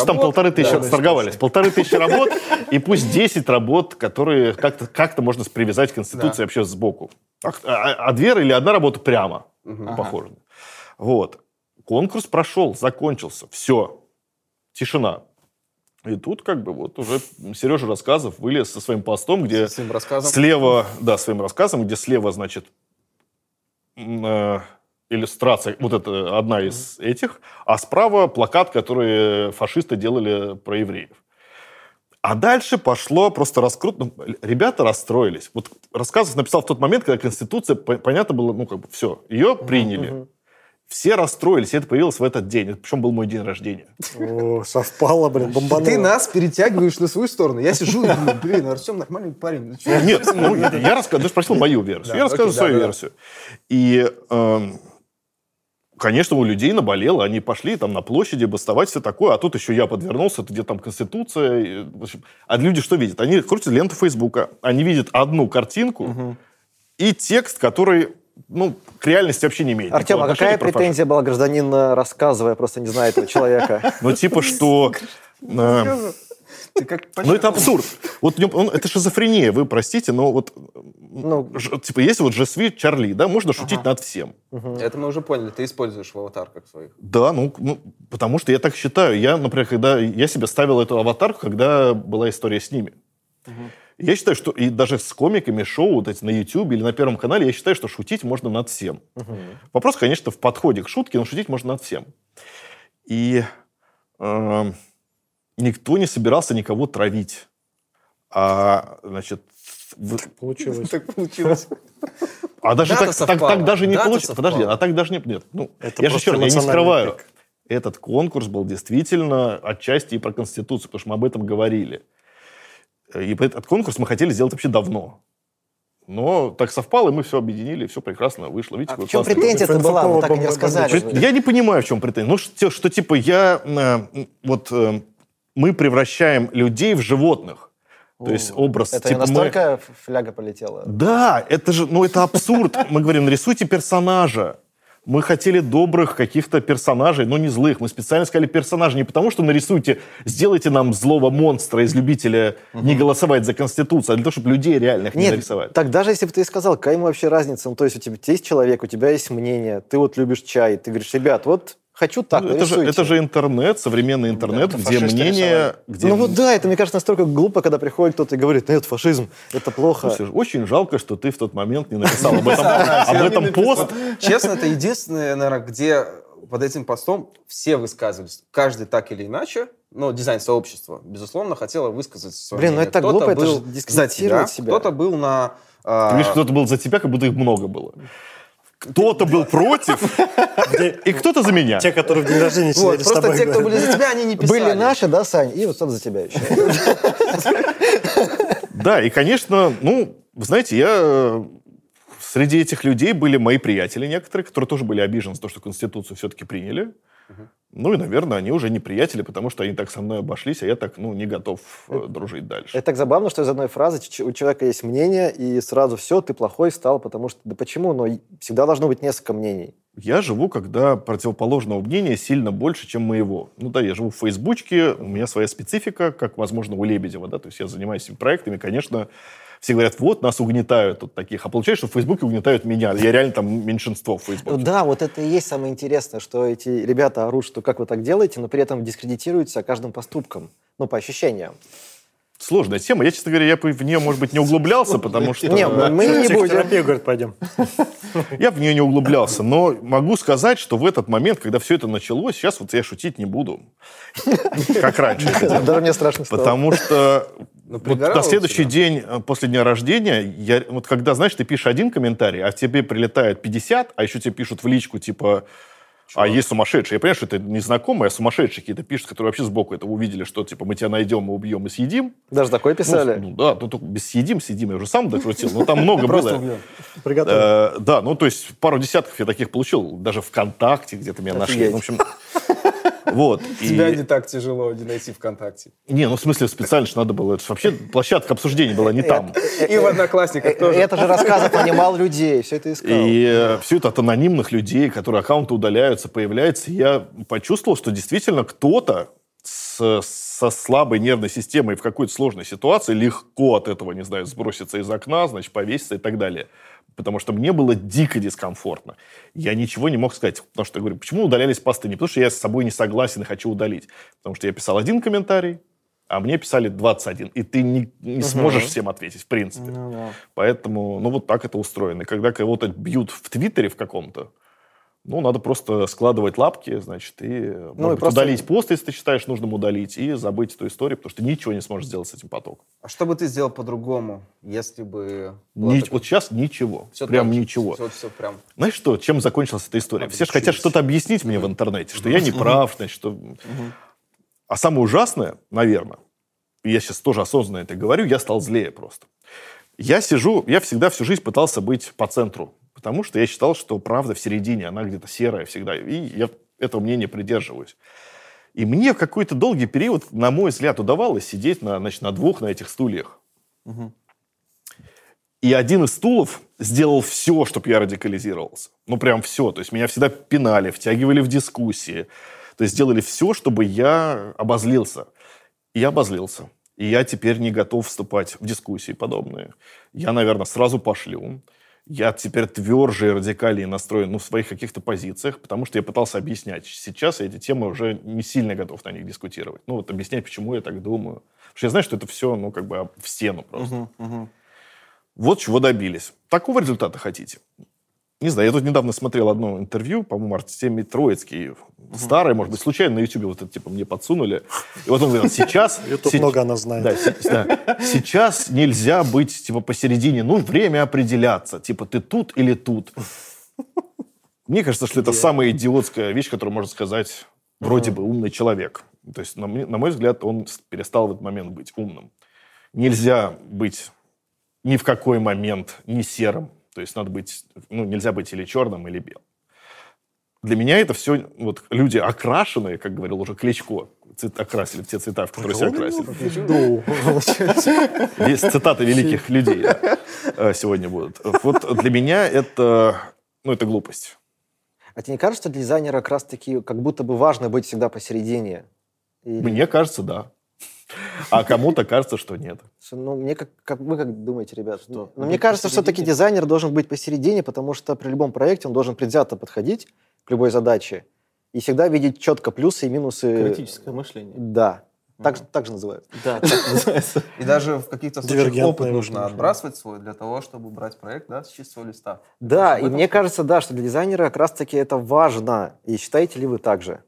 там 1500 сторговались. 1500 работ, и пусть 10 работ, которые как-то можно привязать к Конституции вообще сбоку. А 2 или 1 работа прямо похожа. Вот. Конкурс прошел, закончился. Все. Тишина. И тут как бы вот уже Сережа Рассказов вылез со своим постом, где слева... Да, своим рассказом, где слева, значит, иллюстрация, вот это одна из этих, а справа плакат, который фашисты делали про евреев. А дальше пошло просто раскрутно. Ребята расстроились. Вот Рассказов написал в тот момент, когда Конституция, понятно было, ну как бы все, ее приняли. Все расстроились, и это появилось в этот день. Это, причем был мой день рождения. О, совпало, блин, бомбануло. Ты нас перетягиваешь на свою сторону. Я сижу и думаю, блин, Артем нормальный парень. Нет, ты спросил мою версию. Я расскажу свою версию. И... Конечно, у людей наболело, они пошли там на площади бастовать, все такое, а тут еще я подвернулся, это где там Конституция. В общем, а люди что видят? Они крутят ленту Фейсбука, они видят одну картинку и текст, который, ну, к реальности вообще не имеет. Артем, а какая претензия была гражданина Рассказывая, просто не знаю этого человека? Ну, типа, что... Ну, это абсурд. Вот это шизофрения, вы простите, но вот... Типа, есть вот Жесви Чарли, да, можно шутить над всем. Это мы уже поняли, ты используешь в аватарках своих. Да, ну, потому что я так считаю. Я, например, когда... Я себе ставил эту аватарку, когда была история с ними. Я считаю, что... И даже с комиками, шоу вот эти на YouTube или на Первом канале, я считаю, что шутить можно над всем. Вопрос, конечно, в подходе к шутке, но шутить можно над всем. И... Никто не собирался никого травить. А, значит... Получилось. Так получилось. А даже так даже не получилось. Подожди, а так даже не... Нет, ну, я же еще раз, я не скрываю. Этот конкурс был действительно отчасти и про Конституцию, потому что мы об этом говорили. И этот конкурс мы хотели сделать вообще давно. Но так совпало, и мы все объединили, и все прекрасно вышло. Видите, а в чем претензия-то была? Мы так и не рассказали. Я не понимаю, в чем претензия. Ну, что типа я... Вот... Мы превращаем людей в животных. То есть образ... Это типа, настолько фляга полетела? Да, это же... Ну, это абсурд. Мы говорим, нарисуйте персонажа. Мы хотели добрых каких-то персонажей, но не злых. Мы специально сказали персонажа не потому, что нарисуйте, сделайте нам злого монстра из любителя не голосовать за Конституцию, а для того, чтобы людей реальных не нарисовать. Нет, так даже если бы ты сказал, какая ему вообще разница? Ну, то есть у тебя есть человек, у тебя есть мнение, ты вот любишь чай, ты говоришь, ребят, вот... Хочу так, ну, это же интернет, современный интернет, да, где мнение... Где... Ну вот да, это, мне кажется, настолько глупо, когда приходит кто-то и говорит, нет, фашизм, это плохо. Слушай, очень жалко, что ты в тот момент не написал об этом пост. Честно, это единственное, наверное, где под этим постом все высказывались. Каждый так или иначе, но дизайн-сообщество, безусловно, хотело высказать свое мнение. Блин, ну это так глупо, это же дискредитировать себя. Кто-то был на... Ты видишь, кто-то был за тебя, как будто их много было. Кто-то был против, и кто-то за меня. Те, которые в день рождения сидели с тобой. Просто те, кто были за тебя, они не писали. Были наши, да, Сань? И вот там за тебя еще. Да, и, конечно, ну, вы знаете, я... Среди этих людей были мои приятели некоторые, которые тоже были обижены за то, что Конституцию все-таки приняли. Ну и, наверное, они уже не приятели, потому что они так со мной обошлись, а я так, ну, не готов дружить дальше. Это так забавно, что из одной фразы у человека есть мнение, и сразу все, ты плохой стал, потому что... Да почему? Но всегда должно быть несколько мнений. Я живу, когда противоположного мнения сильно больше, чем моего. Ну да, я живу в Фейсбучке, у меня своя специфика, как, возможно, у Лебедева, да, то есть я занимаюсь этими проектами, конечно, все говорят, вот, нас угнетают вот таких, а получается, что в Фейсбуке угнетают меня, я реально там меньшинство в Фейсбуке. Да, вот это и есть самое интересное, что эти ребята орут, что как вы так делаете, но при этом дискредитируются каждым поступком, ну, по ощущениям. Сложная тема. Я, честно говоря, я в нее, может быть, не углублялся, потому что... Не, мы не будем. Терапию, говорит, пойдем. Я в нее не углублялся, но могу сказать, что в этот момент, когда все это началось, сейчас вот я шутить не буду, как раньше. Даже мне страшно стало. Потому что на следующий день после дня рождения, вот когда, знаешь, ты пишешь один комментарий, а тебе прилетает 50, а еще тебе пишут в личку, типа... Чего? А есть сумасшедшие. Я понимаю, что это незнакомые, а сумасшедшие какие-то пишут, которые вообще сбоку этого увидели, что типа мы тебя найдем, мы убьем и съедим. Даже такое писали? Ну да, тут без съедим, я уже сам докрутил, но там много было. Приготовил. Да, ну то есть пару десятков я таких получил, даже ВКонтакте где-то меня нашли. В общем... Вот. Тебя не так тяжело найти ВКонтакте. Не, ну в смысле специально, что надо было. Это вообще площадка обсуждений была не там. И в Одноклассниках тоже. Это же рассказы понимал людей, все это искал. И все это от анонимных людей, которые аккаунты удаляются, появляются. Я почувствовал, что действительно кто-то со слабой нервной системой в какой-то сложной ситуации легко от этого, не знаю, сбросится из окна, значит, повесится и так далее. Потому что мне было дико дискомфортно. Я ничего не мог сказать. Потому что я говорю, почему удалялись посты? Не потому что я с собой не согласен и хочу удалить. Потому что я писал один комментарий, а мне писали 21. И ты не сможешь всем ответить, в принципе. Поэтому, ну, вот так это устроено. И когда кого-то бьют в Твиттере в каком-то, ну, надо просто складывать лапки, значит, и, ну, и просто... удалить пост, если ты считаешь нужным удалить, и забыть эту историю, потому что ты ничего не сможешь сделать с этим потоком. А что бы ты сделал по-другому, если бы... Вот сейчас ничего. Все прям так, ничего. Все прям... Знаешь что, чем закончилась эта история? Обречусь. Все же хотят что-то объяснить мне в интернете, что я не прав, значит, что... А самое ужасное, наверное, и я сейчас тоже осознанно это говорю, я стал злее просто. Я всегда всю жизнь пытался быть по центру. Потому что я считал, что правда в середине, она где-то серая всегда. И я этого мнения придерживаюсь. И мне в какой-то долгий период, на мой взгляд, удавалось сидеть на двух на этих стульях. Угу. И один из стулов сделал все, чтобы я радикализировался. Ну, прям все. То есть меня всегда пинали, втягивали в дискуссии. То есть сделали все, чтобы я обозлился. И я обозлился. И я теперь не готов вступать в дискуссии подобные. Я, наверное, сразу пошлю. Я теперь тверже и радикальнее настроен, ну, в своих каких-то позициях, потому что я пытался объяснять. Сейчас я эти темы уже не сильно готов на них дискутировать. Ну, вот объяснять, почему я так думаю. Потому что я знаю, что это все, ну, как бы в стену просто. Вот чего добились. Такого результата хотите? Не знаю, я тут недавно смотрел одно интервью, по-моему, Артем Троицкий. Старое, может быть, случайно на YouTube вот это, типа, мне подсунули. И вот он говорил, сейчас... YouTube много она знает. Да, сейчас нельзя быть, типа, посередине. Ну, время определяться. Типа, ты тут или тут. Мне кажется, что это самая идиотская вещь, которую можно сказать вроде бы умный человек. То есть, на мой взгляд, он перестал в этот момент быть умным. Нельзя быть ни в какой момент не серым. То есть надо быть, ну, нельзя быть или черным, или белым. Для меня это все вот, люди окрашенные, как говорил уже Кличко, окрасили те цвета, в которые себя окрасили. Здесь цитаты великих людей сегодня будут. Вот для меня это, ну, это глупость. А тебе не кажется, для дизайнера как раз-таки как будто бы важно быть всегда посередине? Мне кажется, да. А кому-то кажется, что нет. Ну, мне как вы как думаете, ребят? Что? Ну, мне кажется, что все-таки дизайнер должен быть посередине, потому что при любом проекте он должен предвзято подходить к любой задаче и всегда видеть четко плюсы и минусы. Критическое мышление. Да. Так же называют. Да, так называется. И даже в каких-то случаях опыт нужно отбрасывать свой для того, чтобы брать проект, да, с чистого листа. Да, и мне кажется, да, что для дизайнера как раз-таки это важно. И считаете ли вы так же?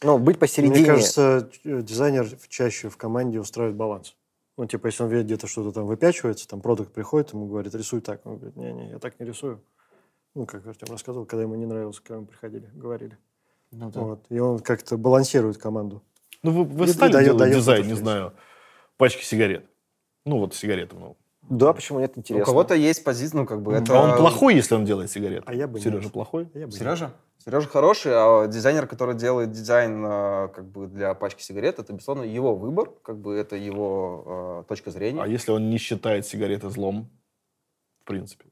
Ну, быть посередине. Мне кажется, дизайнер чаще в команде устраивает баланс. Ну, типа, если он видит, где-то что-то там выпячивается, там продакт приходит, ему говорит, рисуй так. Он говорит, не, я так не рисую. Ну, как Артем рассказывал, когда ему не нравилось, когда мы приходили, говорили. Ну, да. Вот. И он как-то балансирует команду. Ну, вы стали делать дизайн, не знаю, пачки сигарет. Ну, вот сигареты много. Да, почему нет, интересно. У кого-то есть позиция, ну, как бы это... А он плохой, если он делает сигареты. А я бы Сережа нет. Плохой? А я бы Сережа? Нет. Сережа хороший, а дизайнер, который делает дизайн как бы для пачки сигарет, это, безусловно, его выбор, как бы это его точка зрения. А если он не считает сигареты злом, в принципе?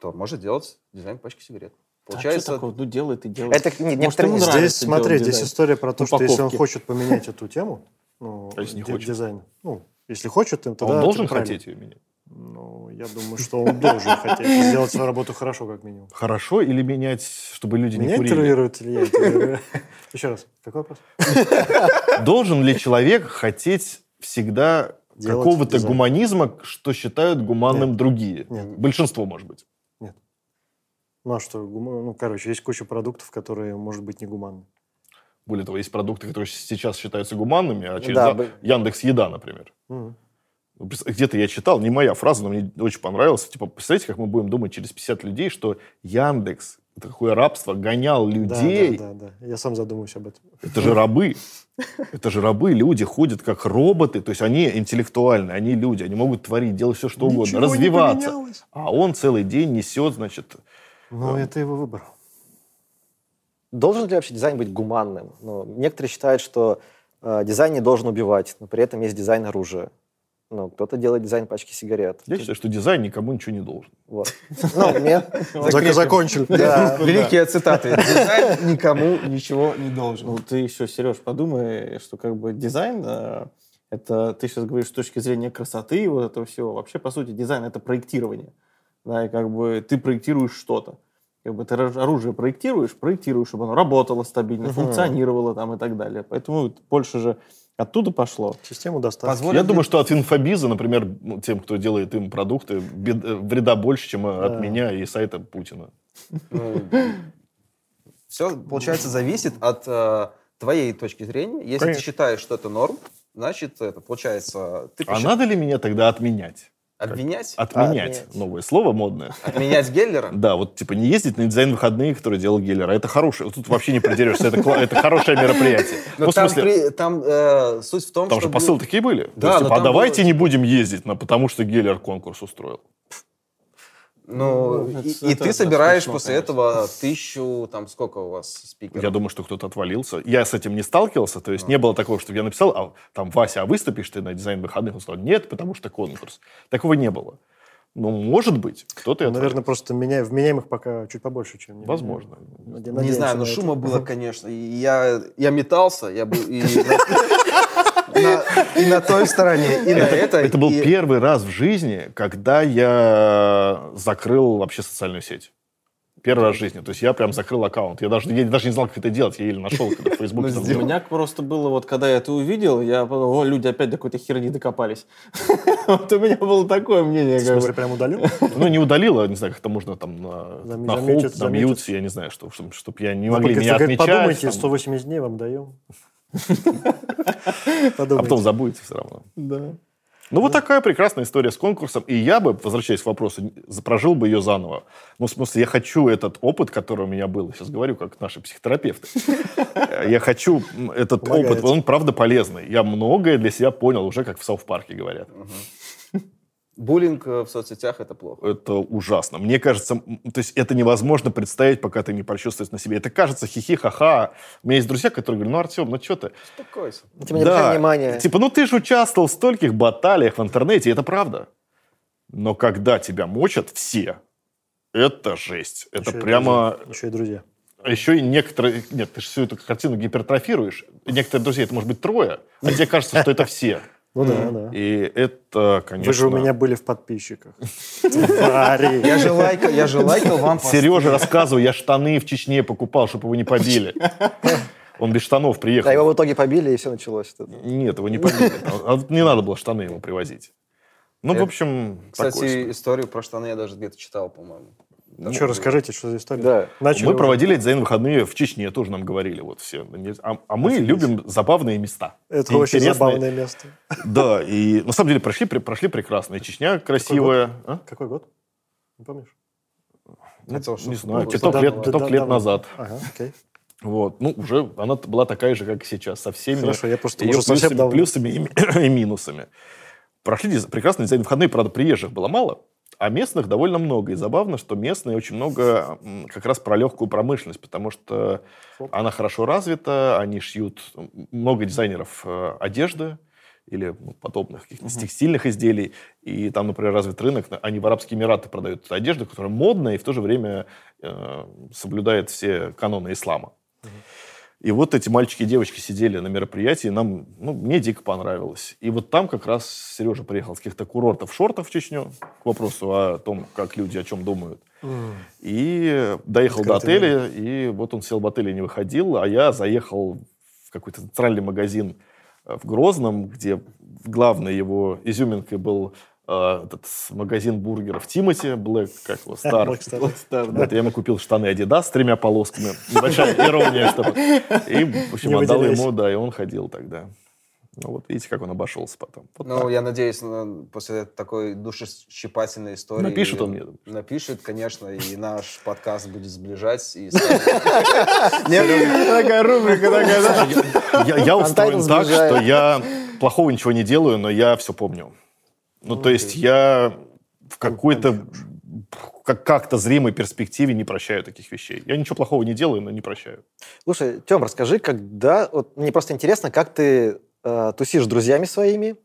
То может делать дизайн пачки сигарет. Получается, такое? Ну, делает и делает. Это нет, некоторые... Может, здесь, смотри, здесь история про то, упаковки. Что если он хочет поменять эту тему, ну, дизайн, ну, если хочет, тогда... Он должен хотеть ее менять? Ну, я думаю, что он должен хотеть сделать свою работу хорошо, как минимум. Хорошо или менять, чтобы люди не курили? Меня интервьюируют или я интервьюирую? Еще раз, какой вопрос? Должен ли человек хотеть всегда какого-то гуманизма, что считают гуманным другие? Большинство, может быть. Нет. Ну, а что, ну, короче, есть куча продуктов, которые, может быть, не гуманны. Более того, есть продукты, которые сейчас считаются гуманными, а через Яндекс.Еда, например. Где-то я читал, не моя фраза, но мне очень понравилась. Типа, представляете, как мы будем думать через 50 людей, что Яндекс, это какое рабство, гонял людей. Да. Я сам задумываюсь об этом. Это же рабы. Это же рабы. Люди ходят как роботы. То есть они интеллектуальные, они люди. Они могут творить, делать все, что угодно. Ничего развиваться. А он целый день несет, значит... Ну, это его выбор. Должен ли вообще дизайн быть гуманным? Ну, некоторые считают, что дизайн не должен убивать, но при этом есть дизайн оружия. Ну, кто-то делает дизайн пачки сигарет. Я считаю, что дизайн никому ничего не должен. Вот. Ну, мне... Закончил. Великие цитаты. Дизайн никому ничего не должен. Ну, ты еще, Сереж, подумай, что как бы дизайн, это ты сейчас говоришь с точки зрения красоты и вот этого всего. Вообще, по сути, дизайн — это проектирование. Да, и как бы ты проектируешь что-то. Как бы ты оружие проектируешь, чтобы оно работало стабильно, функционировало там и так далее. Поэтому больше же оттуда пошло. Систему доставки. Я думаю, что от инфобиза, например, тем, кто делает им продукты, вреда больше, чем от меня и сайта Путина. Все, получается, зависит от твоей точки зрения. Если ты считаешь, что это норм, значит, это получается... А надо ли меня тогда отменять? Обвинять? Отменять. Новое слово модное. Отменять Геллера? Да, вот типа не ездить на дизайн выходные, который делал Геллер. Это хорошее. Тут вообще не придерешься. Это хорошее мероприятие. Но там суть в том, что... Там же посылы такие были. А давайте не будем ездить, потому что Геллер конкурс устроил. Ну, и ты собираешь после этого 1000, там, сколько у вас спикеров? Я думаю, что кто-то отвалился. Я с этим не сталкивался, то есть не было такого, чтобы я написал, а там, Вася, а выступишь ты на дизайн выходных? Он сказал, нет, потому что конкурс. Такого не было. Ну, может быть, кто-то... Наверное, просто вменяемых пока чуть побольше, чем... Возможно. Не знаю, но шума было, конечно. Я метался, я был... И на той стороне, и на этой. Это был первый раз в жизни, когда я закрыл вообще социальную сеть. Первый раз в жизни. То есть я прям закрыл аккаунт. Я даже не знал, как это делать. Я еле нашел, когда в Фейсбуке там делал. У меня просто было, вот когда я это увидел, я подумал, о, люди опять до какой-то херни докопались. Вот у меня было такое мнение. В смысле, прям удалил? Ну, не удалил, а не знаю, как это можно там на холд, на мьют, я не знаю, чтобы я не могли меня отмечать. Подумайте, 180 дней вам даем. А потом забудете все равно. Да. Ну, вот такая прекрасная история с конкурсом. И я бы, возвращаясь к вопросу, прожил бы ее заново. Ну, в смысле, я хочу этот опыт, который у меня был, сейчас говорю, как наши психотерапевты. Я хочу этот опыт, он, правда, полезный. Я многое для себя понял уже, как в Саут-Парке говорят. Буллинг в соцсетях — это плохо. Это ужасно. Мне кажется, то есть это невозможно представить, пока ты не прочувствуешь на себе. Это кажется хихи-ха-ха. У меня есть друзья, которые говорят, ну, Артем, ну, что ты? Успокойся. Типа, не обращай внимания. Типа, ну, ты же участвовал в стольких баталиях в интернете, и это правда. Но когда тебя мочат все, это жесть. Это еще прямо... Еще и друзья. Еще и некоторые... Нет, ты же всю эту картину гипертрофируешь. Некоторые друзья, это может быть трое, а тебе кажется, что это все. Ну да. И это, конечно... Вы же у меня были в подписчиках. Я же лайкал вам... Сережа рассказывал, я штаны в Чечне покупал, чтобы его не побили. Он без штанов приехал. Да, его в итоге побили, и все началось. Нет, его не побили. Не надо было штаны ему привозить. Ну, в общем... Кстати, историю про штаны я даже где-то читал, по-моему. Ну, что, расскажите, что за история? Да. Мы проводили дизайн-выходные в Чечне, тоже нам говорили. Вот все. А мы любим забавные места. Это очень интересные... забавное место. Да, и на самом деле прошли прекрасно. И Чечня красивая. Какой год? Не помнишь? Не знаю, ТикТок лет назад. Ага, окей. Вот. Ну, уже она была такая же, как и сейчас, со всеми ее плюсами и минусами. Прошли прекрасные дизайн-выходные, правда, приезжих было мало. А местных довольно много. И забавно, что местные очень много как раз про легкую промышленность, потому что она хорошо развита, они шьют много дизайнеров одежды, или подобных каких-то текстильных изделий. И там, например, развит рынок. Они в Арабские Эмираты продают одежду, которая модная и в то же время соблюдает все каноны ислама. И вот эти мальчики и девочки сидели на мероприятии, нам, мне дико понравилось. И вот там как раз Сережа приехал с каких-то курортов шортов в Чечню, к вопросу о том, как люди о чем думают. И доехал до отеля, и вот он сел в отеле и не выходил, а я заехал в какой-то центральный магазин в Грозном, где главной его изюминкой был этот магазин бургеров Тимати, Black, как его, Star. Black Star, да. Вот, я ему купил штаны Adidas с 3 полосками. Небольшая ирония, чтобы... И, в общем, отдал ему, да, и он ходил тогда. Ну вот, видите, как он обошелся потом. Вот я надеюсь, после такой душещипательной истории... Напишет он мне. Напишет, конечно, и наш подкаст будет сближать. Такая рубрика такая. Я устроен так, что я плохого ничего не делаю, но я все помню. То есть я в какой-то, как-то зримой перспективе не прощаю таких вещей. Я ничего плохого не делаю, но не прощаю. Слушай, Тём, расскажи, когда... Вот, мне просто интересно, как ты тусишь с друзьями своими.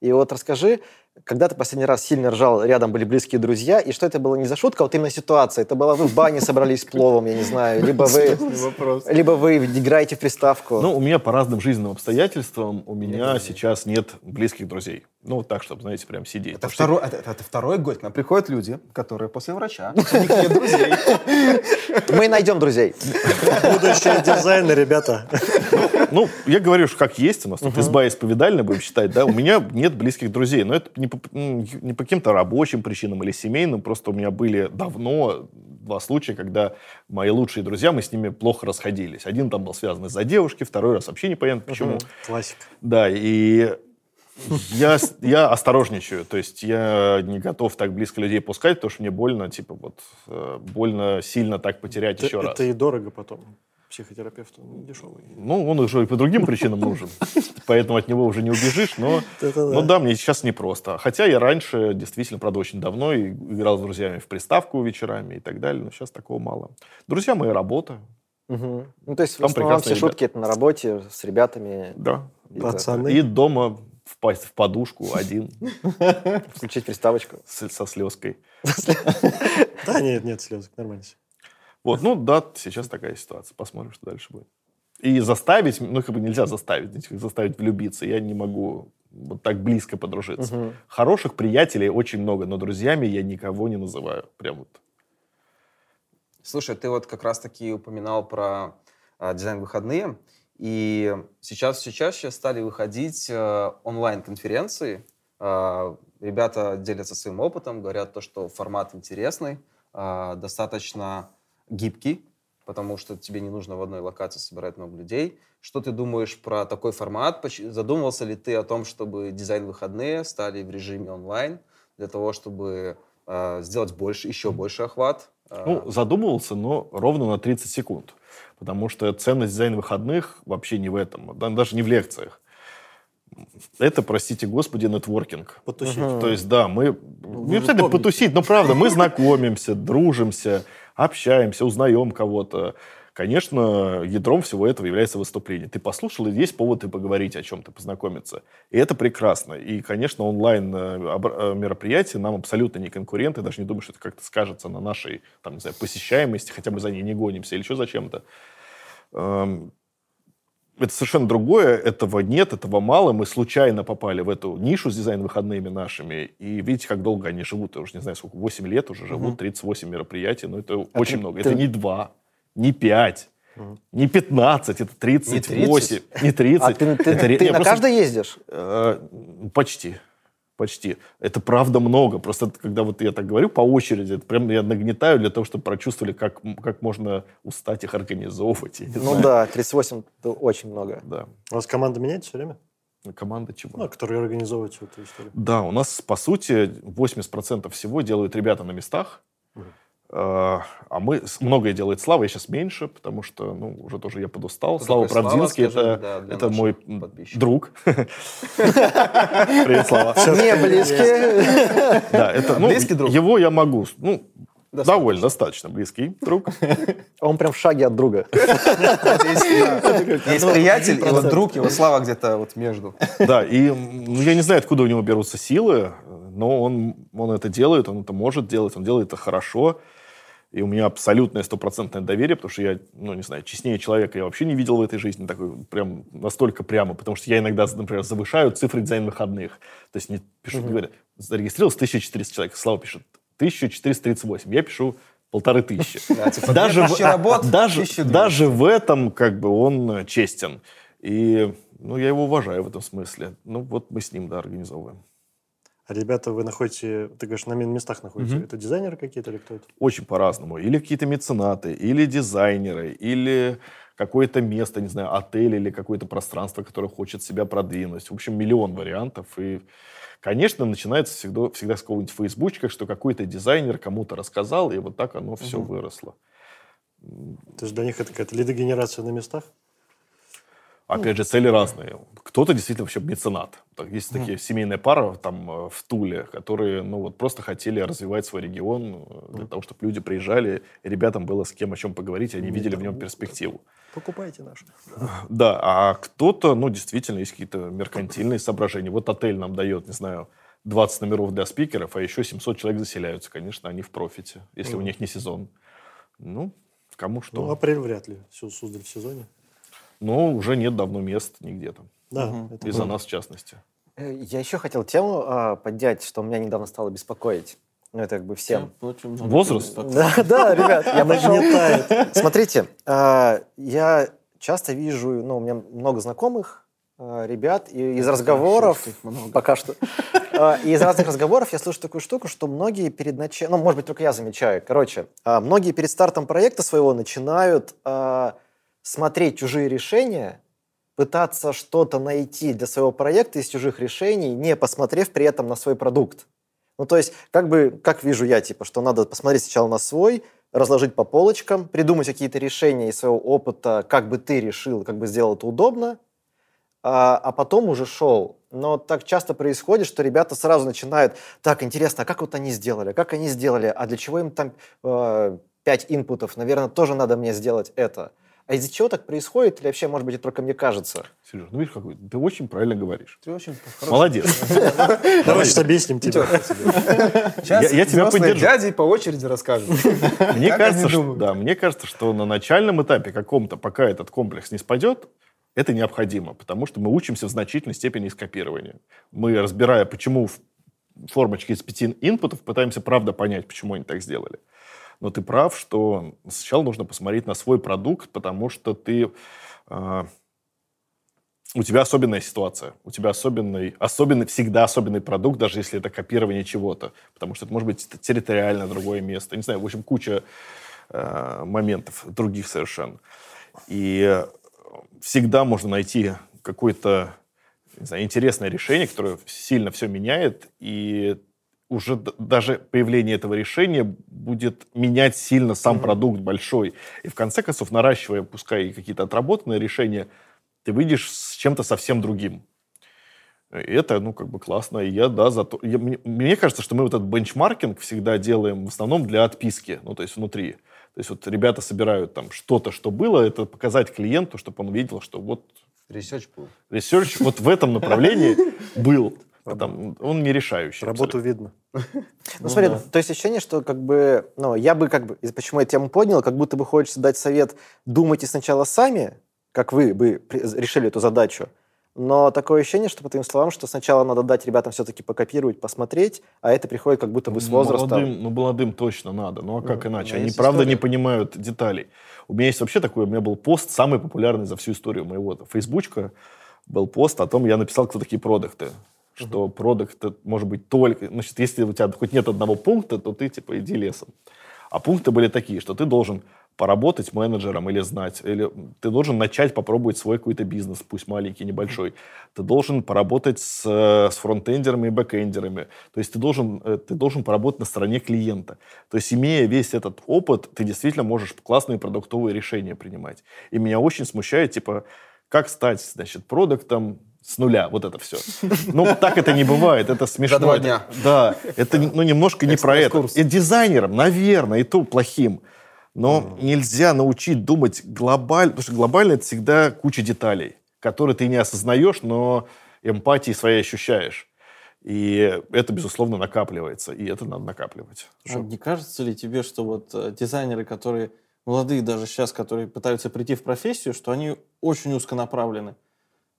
И вот расскажи, когда ты последний раз сильно ржал, рядом были близкие друзья, и что это было не за шутка, а вот именно ситуация. Это было вы в бане собрались с пловом, я не знаю, либо вы играете в приставку. Ну, у меня по разным жизненным обстоятельствам у меня сейчас нет близких друзей. Ну, вот так, чтобы, знаете, прям сидеть. Это второй год. К нам приходят люди, которые после врача. У них нет друзей. Мы найдем друзей. Будущее дизайна, ребята. Ну, я говорю, что как есть у нас. Тут изба исповедальная, будем считать, да. У меня нет близких друзей. Но это не по каким-то рабочим причинам или семейным. Просто у меня были давно 2 случая, когда мои лучшие друзья, мы с ними плохо расходились. Один там был связан из-за девушки, второй раз вообще непонятно почему. Классика. Да, и... Я осторожничаю, то есть я не готов так близко людей пускать, потому что мне больно, больно сильно так потерять еще раз. Это и дорого потом психотерапевту, дешевый. Ну, он уже и по другим причинам нужен, поэтому от него уже не убежишь, но да, мне сейчас непросто. Хотя я раньше действительно, правда, очень давно играл с друзьями в приставку вечерами и так далее, но сейчас такого мало. Друзья мои, работа. Ну, то есть в основном все шутки это на работе, с ребятами. Да, пацаны. И дома... Впасть в подушку один. Включить приставочку. Со слезкой. Да нет слезок, нормально. Вот, сейчас такая ситуация. Посмотрим, что дальше будет. И заставить, нельзя заставить влюбиться. Я не могу вот так близко подружиться. Хороших приятелей очень много, но друзьями я никого не называю. Прям вот. Слушай, ты вот как раз-таки упоминал про дизайн-выходные. И сейчас все чаще стали выходить онлайн-конференции. Ребята делятся своим опытом, говорят то, что формат интересный, достаточно гибкий, потому что тебе не нужно в одной локации собирать много людей. Что ты думаешь про такой формат? Задумывался ли ты о том, чтобы дизайн-выходные стали в режиме онлайн для того, чтобы сделать еще больше охват? Задумывался, но ровно на 30 секунд. Потому что ценность дизайна выходных вообще не в этом, даже не в лекциях. Это, простите господи, нетворкинг. Потусить. То есть, да, мы... Не обязательно потусить, но правда, мы знакомимся, дружимся, общаемся, узнаем кого-то. Конечно, ядром всего этого является выступление. Ты послушал, и есть повод и поговорить о чем-то, познакомиться. И это прекрасно. И, конечно, онлайн-мероприятия нам абсолютно не конкуренты. Даже не думаю, что это как-то скажется на нашей посещаемости, хотя мы за ней не гонимся или еще зачем-то. Это совершенно другое. Этого нет, этого мало. Мы случайно попали в эту нишу с дизайн-выходными нашими. И видите, как долго они живут. Я уже не знаю, сколько. 8 лет уже живут, 38 мероприятий. Но это очень много. Это не 2. Не 5, не 15, это 38, не 30. А ты на каждый ездишь? Почти. Это правда много. Просто когда вот я так говорю по очереди, это прям я нагнетаю для того, чтобы прочувствовали, как можно устать их организовывать. Да, 38 это очень много. Да. У вас команда меняется все время? Команда чего? Которая организовывает всю эту историю. Да, у нас, по сути, 80% всего делают ребята на местах. А мы... Многое делает Слава, я сейчас меньше, потому что, уже тоже я подустал. Слава Правдинский, это мой друг. Привет, Слава. Не близкий. Близкий друг. Его я могу... Довольно достаточно близкий друг. Он прям в шаге от друга. Есть приятель, и вот друг, его слава где-то вот между. Да, и я не знаю, откуда у него берутся силы, но он это делает, он это может делать, он делает это хорошо. И у меня абсолютное стопроцентное доверие, потому что я, не знаю, честнее человека я вообще не видел в этой жизни, такой прям настолько прямо, потому что я иногда, например, завышаю цифры дизайн выходных. То есть мне пишут, говорят, зарегистрировалось 1400 человек, Слава пишет 1438, я пишу 1500. Даже в этом как бы он честен. И я его уважаю в этом смысле. Вот мы с ним, организовываем. А ребята, вы находите, ты говоришь, на местах находите. Это дизайнеры какие-то или кто это? Очень по-разному. Или какие-то меценаты, или дизайнеры, или какое-то место, не знаю, отель или какое-то пространство, которое хочет себя продвинуть. В общем, миллион вариантов. И, конечно, начинается всегда с какого-нибудь фейсбучка, что какой-то дизайнер кому-то рассказал, и вот так оно все выросло. То есть для них это какая-то лидогенерация на местах? Опять же, цели разные. Кто-то действительно вообще меценат. Есть такие семейная пара там в Туле, которые просто хотели развивать свой регион для того, чтобы люди приезжали, ребятам было с кем о чем поговорить, и они видели в нем перспективу. Покупайте наш. Да, а кто-то, действительно, есть какие-то меркантильные соображения. Вот отель нам дает, не знаю, 20 номеров для спикеров, а еще 700 человек заселяются. Конечно, они в профите, если у них не сезон. Кому что. Апрель вряд ли. Суздаль в сезоне. Но уже нет давно мест нигде там. Да, это из-за нас в частности. Я еще хотел тему поднять, что меня недавно стало беспокоить. Это как бы всем. Возраст? Да, ребят. Я начинаю. Смотрите, я часто вижу, у меня много знакомых ребят, и из разговоров... Пока что. И из разных разговоров я слышу такую штуку, что многие перед началом... может быть, только я замечаю. Короче, многие перед стартом проекта своего начинают... смотреть чужие решения, пытаться что-то найти для своего проекта из чужих решений, не посмотрев при этом на свой продукт. То есть, как вижу я, что надо посмотреть сначала на свой, разложить по полочкам, придумать какие-то решения из своего опыта, как бы ты решил, как бы сделал это удобно, а потом уже шел. Но так часто происходит, что ребята сразу начинают, так, интересно, а как вот они сделали, а для чего им там 5 инпутов, наверное, тоже надо мне сделать это. А из-за чего так происходит? Или вообще, может быть, это только мне кажется? Сережа, видишь, какой ты очень правильно говоришь. Ты очень хороший. Молодец. Давай сейчас объясним тебе. Сейчас взрослые дяди по очереди расскажут. Мне кажется, что на начальном этапе каком-то, пока этот комплекс не спадет, это необходимо, потому что мы учимся в значительной степени из копирования. Мы, разбирая, почему формочки из 5 инпутов, пытаемся правда понять, почему они так сделали. Но ты прав, что сначала нужно посмотреть на свой продукт, потому что у тебя особенная ситуация, у тебя всегда особенный продукт, даже если это копирование чего-то, потому что это может быть территориально другое место, не знаю, в общем, куча моментов других совершенно. И всегда можно найти какое-то, не знаю, интересное решение, которое сильно все меняет, и уже даже появление этого решения будет менять сильно сам продукт большой. И в конце концов, наращивая, пускай и какие-то отработанные решения, ты выйдешь с чем-то совсем другим. И это, классно. И я, зато... Мне кажется, что мы вот этот бенчмаркинг всегда делаем в основном для отписки, то есть внутри. То есть вот ребята собирают там что-то, что было, это показать клиенту, чтобы он видел, что вот... Ресерч был. Ресерч вот в этом направлении был. Он не решающий. Работу абсолютно. Видно. Смотри, то есть ощущение, что я бы почему я тему поднял, как будто бы хочется дать совет, думайте сначала сами, как вы бы решили эту задачу, но такое ощущение, что по твоим словам, что сначала надо дать ребятам все-таки покопировать, посмотреть, а это приходит как будто бы с возрастом. Молодым точно надо, а как иначе? Они правда не понимают деталей. У меня есть вообще такой, у меня был пост, самый популярный за всю историю моего фейсбучка, был пост о том, я написал, кто такие продукты. Что продукт может быть только... если у тебя хоть нет одного пункта, то ты, иди лесом. А пункты были такие, что ты должен поработать менеджером или знать, или ты должен начать попробовать свой какой-то бизнес, пусть маленький, небольшой. Ты должен поработать с фронтендерами и бэкендерами. То есть ты должен поработать на стороне клиента. То есть имея весь этот опыт, ты действительно можешь классные продуктовые решения принимать. И меня очень смущает, как стать, продуктом, с нуля, вот это все. Ну, так это не бывает, это смешно. За 2 дня. Да, это ну, немножко не про это. И дизайнером, наверное, и то плохим. Но нельзя научить думать глобально, потому что глобально это всегда куча деталей, которые ты не осознаешь, но эмпатии своей ощущаешь. И это, безусловно, накапливается, и это надо накапливать. А не кажется ли тебе, что вот дизайнеры, которые молодые даже сейчас, которые пытаются прийти в профессию, что они очень узконаправлены?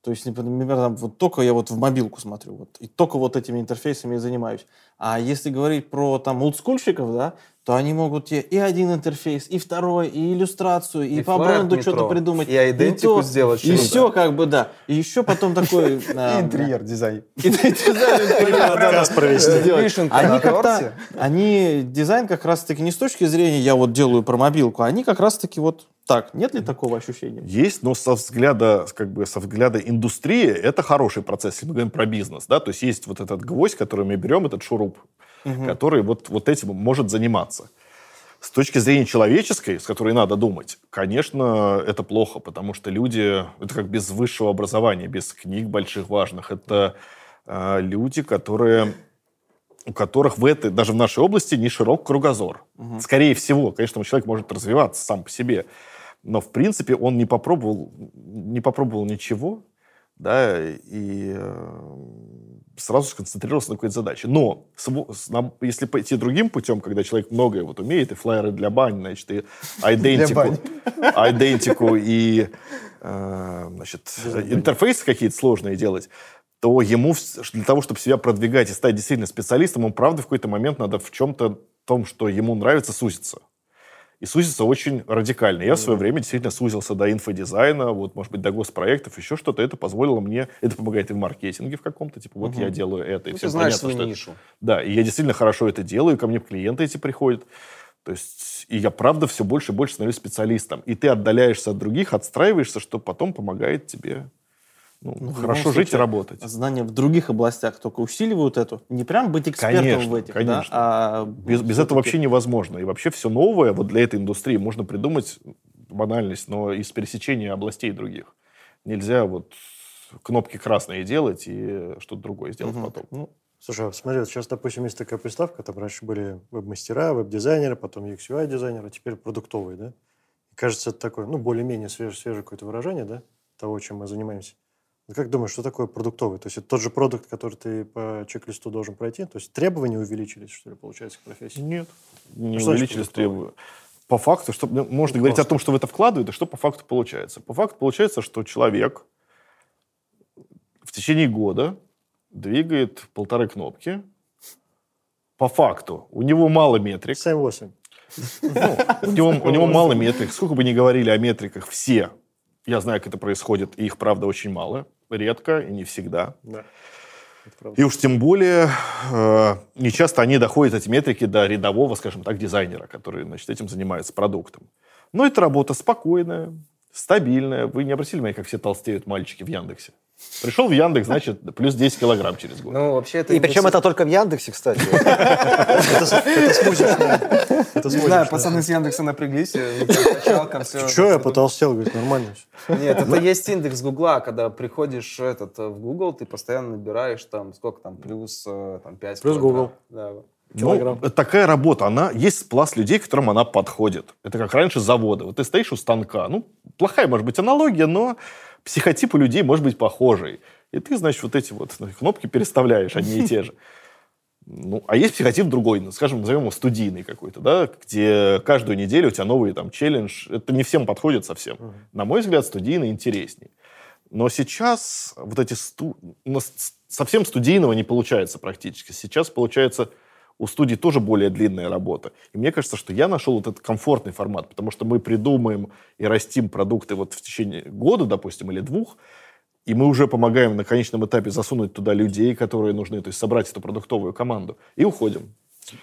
То есть, например, там, вот только я вот в мобилку смотрю, вот, и только вот этими интерфейсами и занимаюсь. А если говорить про там олдскульщиков, да, то они могут тебе и один интерфейс, и второй, и иллюстрацию, и по бренду метро, что-то придумать. И идентику сделать. И все как бы, да. И еще потом такой... Интерьер дизайн. Они дизайн как раз-таки не с точки зрения «я вот делаю про мобилку», они как раз-таки вот так. Нет ли такого ощущения? Есть, но со взгляда индустрии это хороший процесс. Если мы говорим про бизнес, да, то есть есть вот этот гвоздь, который мы берем, этот шуруп, который вот этим может заниматься. С точки зрения человеческой, с которой надо думать, конечно, это плохо, потому что люди... Это как без высшего образования, без книг больших, важных. Это люди, у которых даже в нашей области не широк кругозор. Скорее всего, конечно, человек может развиваться сам по себе, но, в принципе, он не попробовал ничего, да, и... сразу сконцентрировался на какой-то задаче. Но если пойти другим путем, когда человек многое вот умеет, и флайеры для бань, значит, и идентику, и интерфейсы какие-то сложные делать, то ему для того, чтобы себя продвигать и стать действительно специалистом, ему, правда, в какой-то момент надо в чем-то том, что ему нравится, сузиться. И сузиться очень радикально. Я в свое время действительно сузился до инфодизайна, вот, может быть, до госпроектов, еще что-то. Это позволило мне... Это помогает и в маркетинге в каком-то. Типа, вот я делаю это. Ну, и ты знаешь понятно, свою нишу. Это... Да, и я действительно хорошо это делаю, и ко мне клиенты эти приходят. То есть, и я, правда, все больше и больше становлюсь специалистом. И ты отдаляешься от других, отстраиваешься, что потом помогает тебе хорошо жить и работать. Знания в других областях только усиливают эту. Не прям быть экспертом в этих. Конечно. Да? А без этого вообще невозможно. И вообще все новое вот для этой индустрии можно придумать, банальность, но из пересечения областей других. Нельзя вот кнопки красные делать и что-то другое сделать потом. Слушай, смотри, вот сейчас, допустим, есть такая приставка, там раньше были веб-мастера, веб-дизайнеры, потом UX-UI-дизайнеры, а теперь продуктовые, да? Кажется, это такое, более-менее свежее какое-то выражение, да, того, чем мы занимаемся. Как думаешь, что такое продуктовый? То есть это тот же продукт, который ты по чек-листу должен пройти? То есть требования увеличились, что ли, получается, к профессии? Нет, не увеличились требования. По факту, можно говорить о том, что в это вкладывают, и что по факту получается. По факту получается, что человек в течение года двигает 1.5 кнопки. По факту. У него мало метрик. 7-8. У него мало метрик. Сколько бы ни говорили о метриках все, я знаю, как это происходит, и их, правда, очень мало. Редко и не всегда. Да. И уж тем более, не часто они доходят, эти метрики, до рядового, скажем так, дизайнера, который, значит, этим занимается, продуктом. Но эта работа спокойная, стабильная. Вы не обратили внимания, как все толстеют мальчики в Яндексе? Пришел в Яндекс, значит, плюс 10 килограмм через год. И причем это только в Яндексе, кстати. Это смутишно. Не знаю, пацаны с Яндекса напряглись. Че я потолстел? Говорит, нормально. Нет, это есть индекс Гугла. Когда приходишь в Гугл, ты постоянно набираешь там, сколько там, плюс 5. Плюс Гугл. Ну, такая работа, она... Есть пласт людей, которым она подходит. Это как раньше заводы. Вот ты стоишь у станка. Ну, плохая, может быть, аналогия, но психотип у людей может быть похожий. И ты, значит, вот эти вот кнопки переставляешь, одни и те же. Ну, а есть психотип другой, скажем, назовем его студийный какой-то, да, где каждую неделю у тебя новый там челлендж. Это не всем подходит совсем. На мой взгляд, студийный интересней. Но сейчас вот эти... Совсем студийного не получается практически. Сейчас получается... У студии тоже более длинная работа. И мне кажется, что я нашел вот этот комфортный формат, потому что мы придумаем и растим продукты вот в течение года, допустим, или 2, и мы уже помогаем на конечном этапе засунуть туда людей, которые нужны, то есть собрать эту продуктовую команду, и уходим.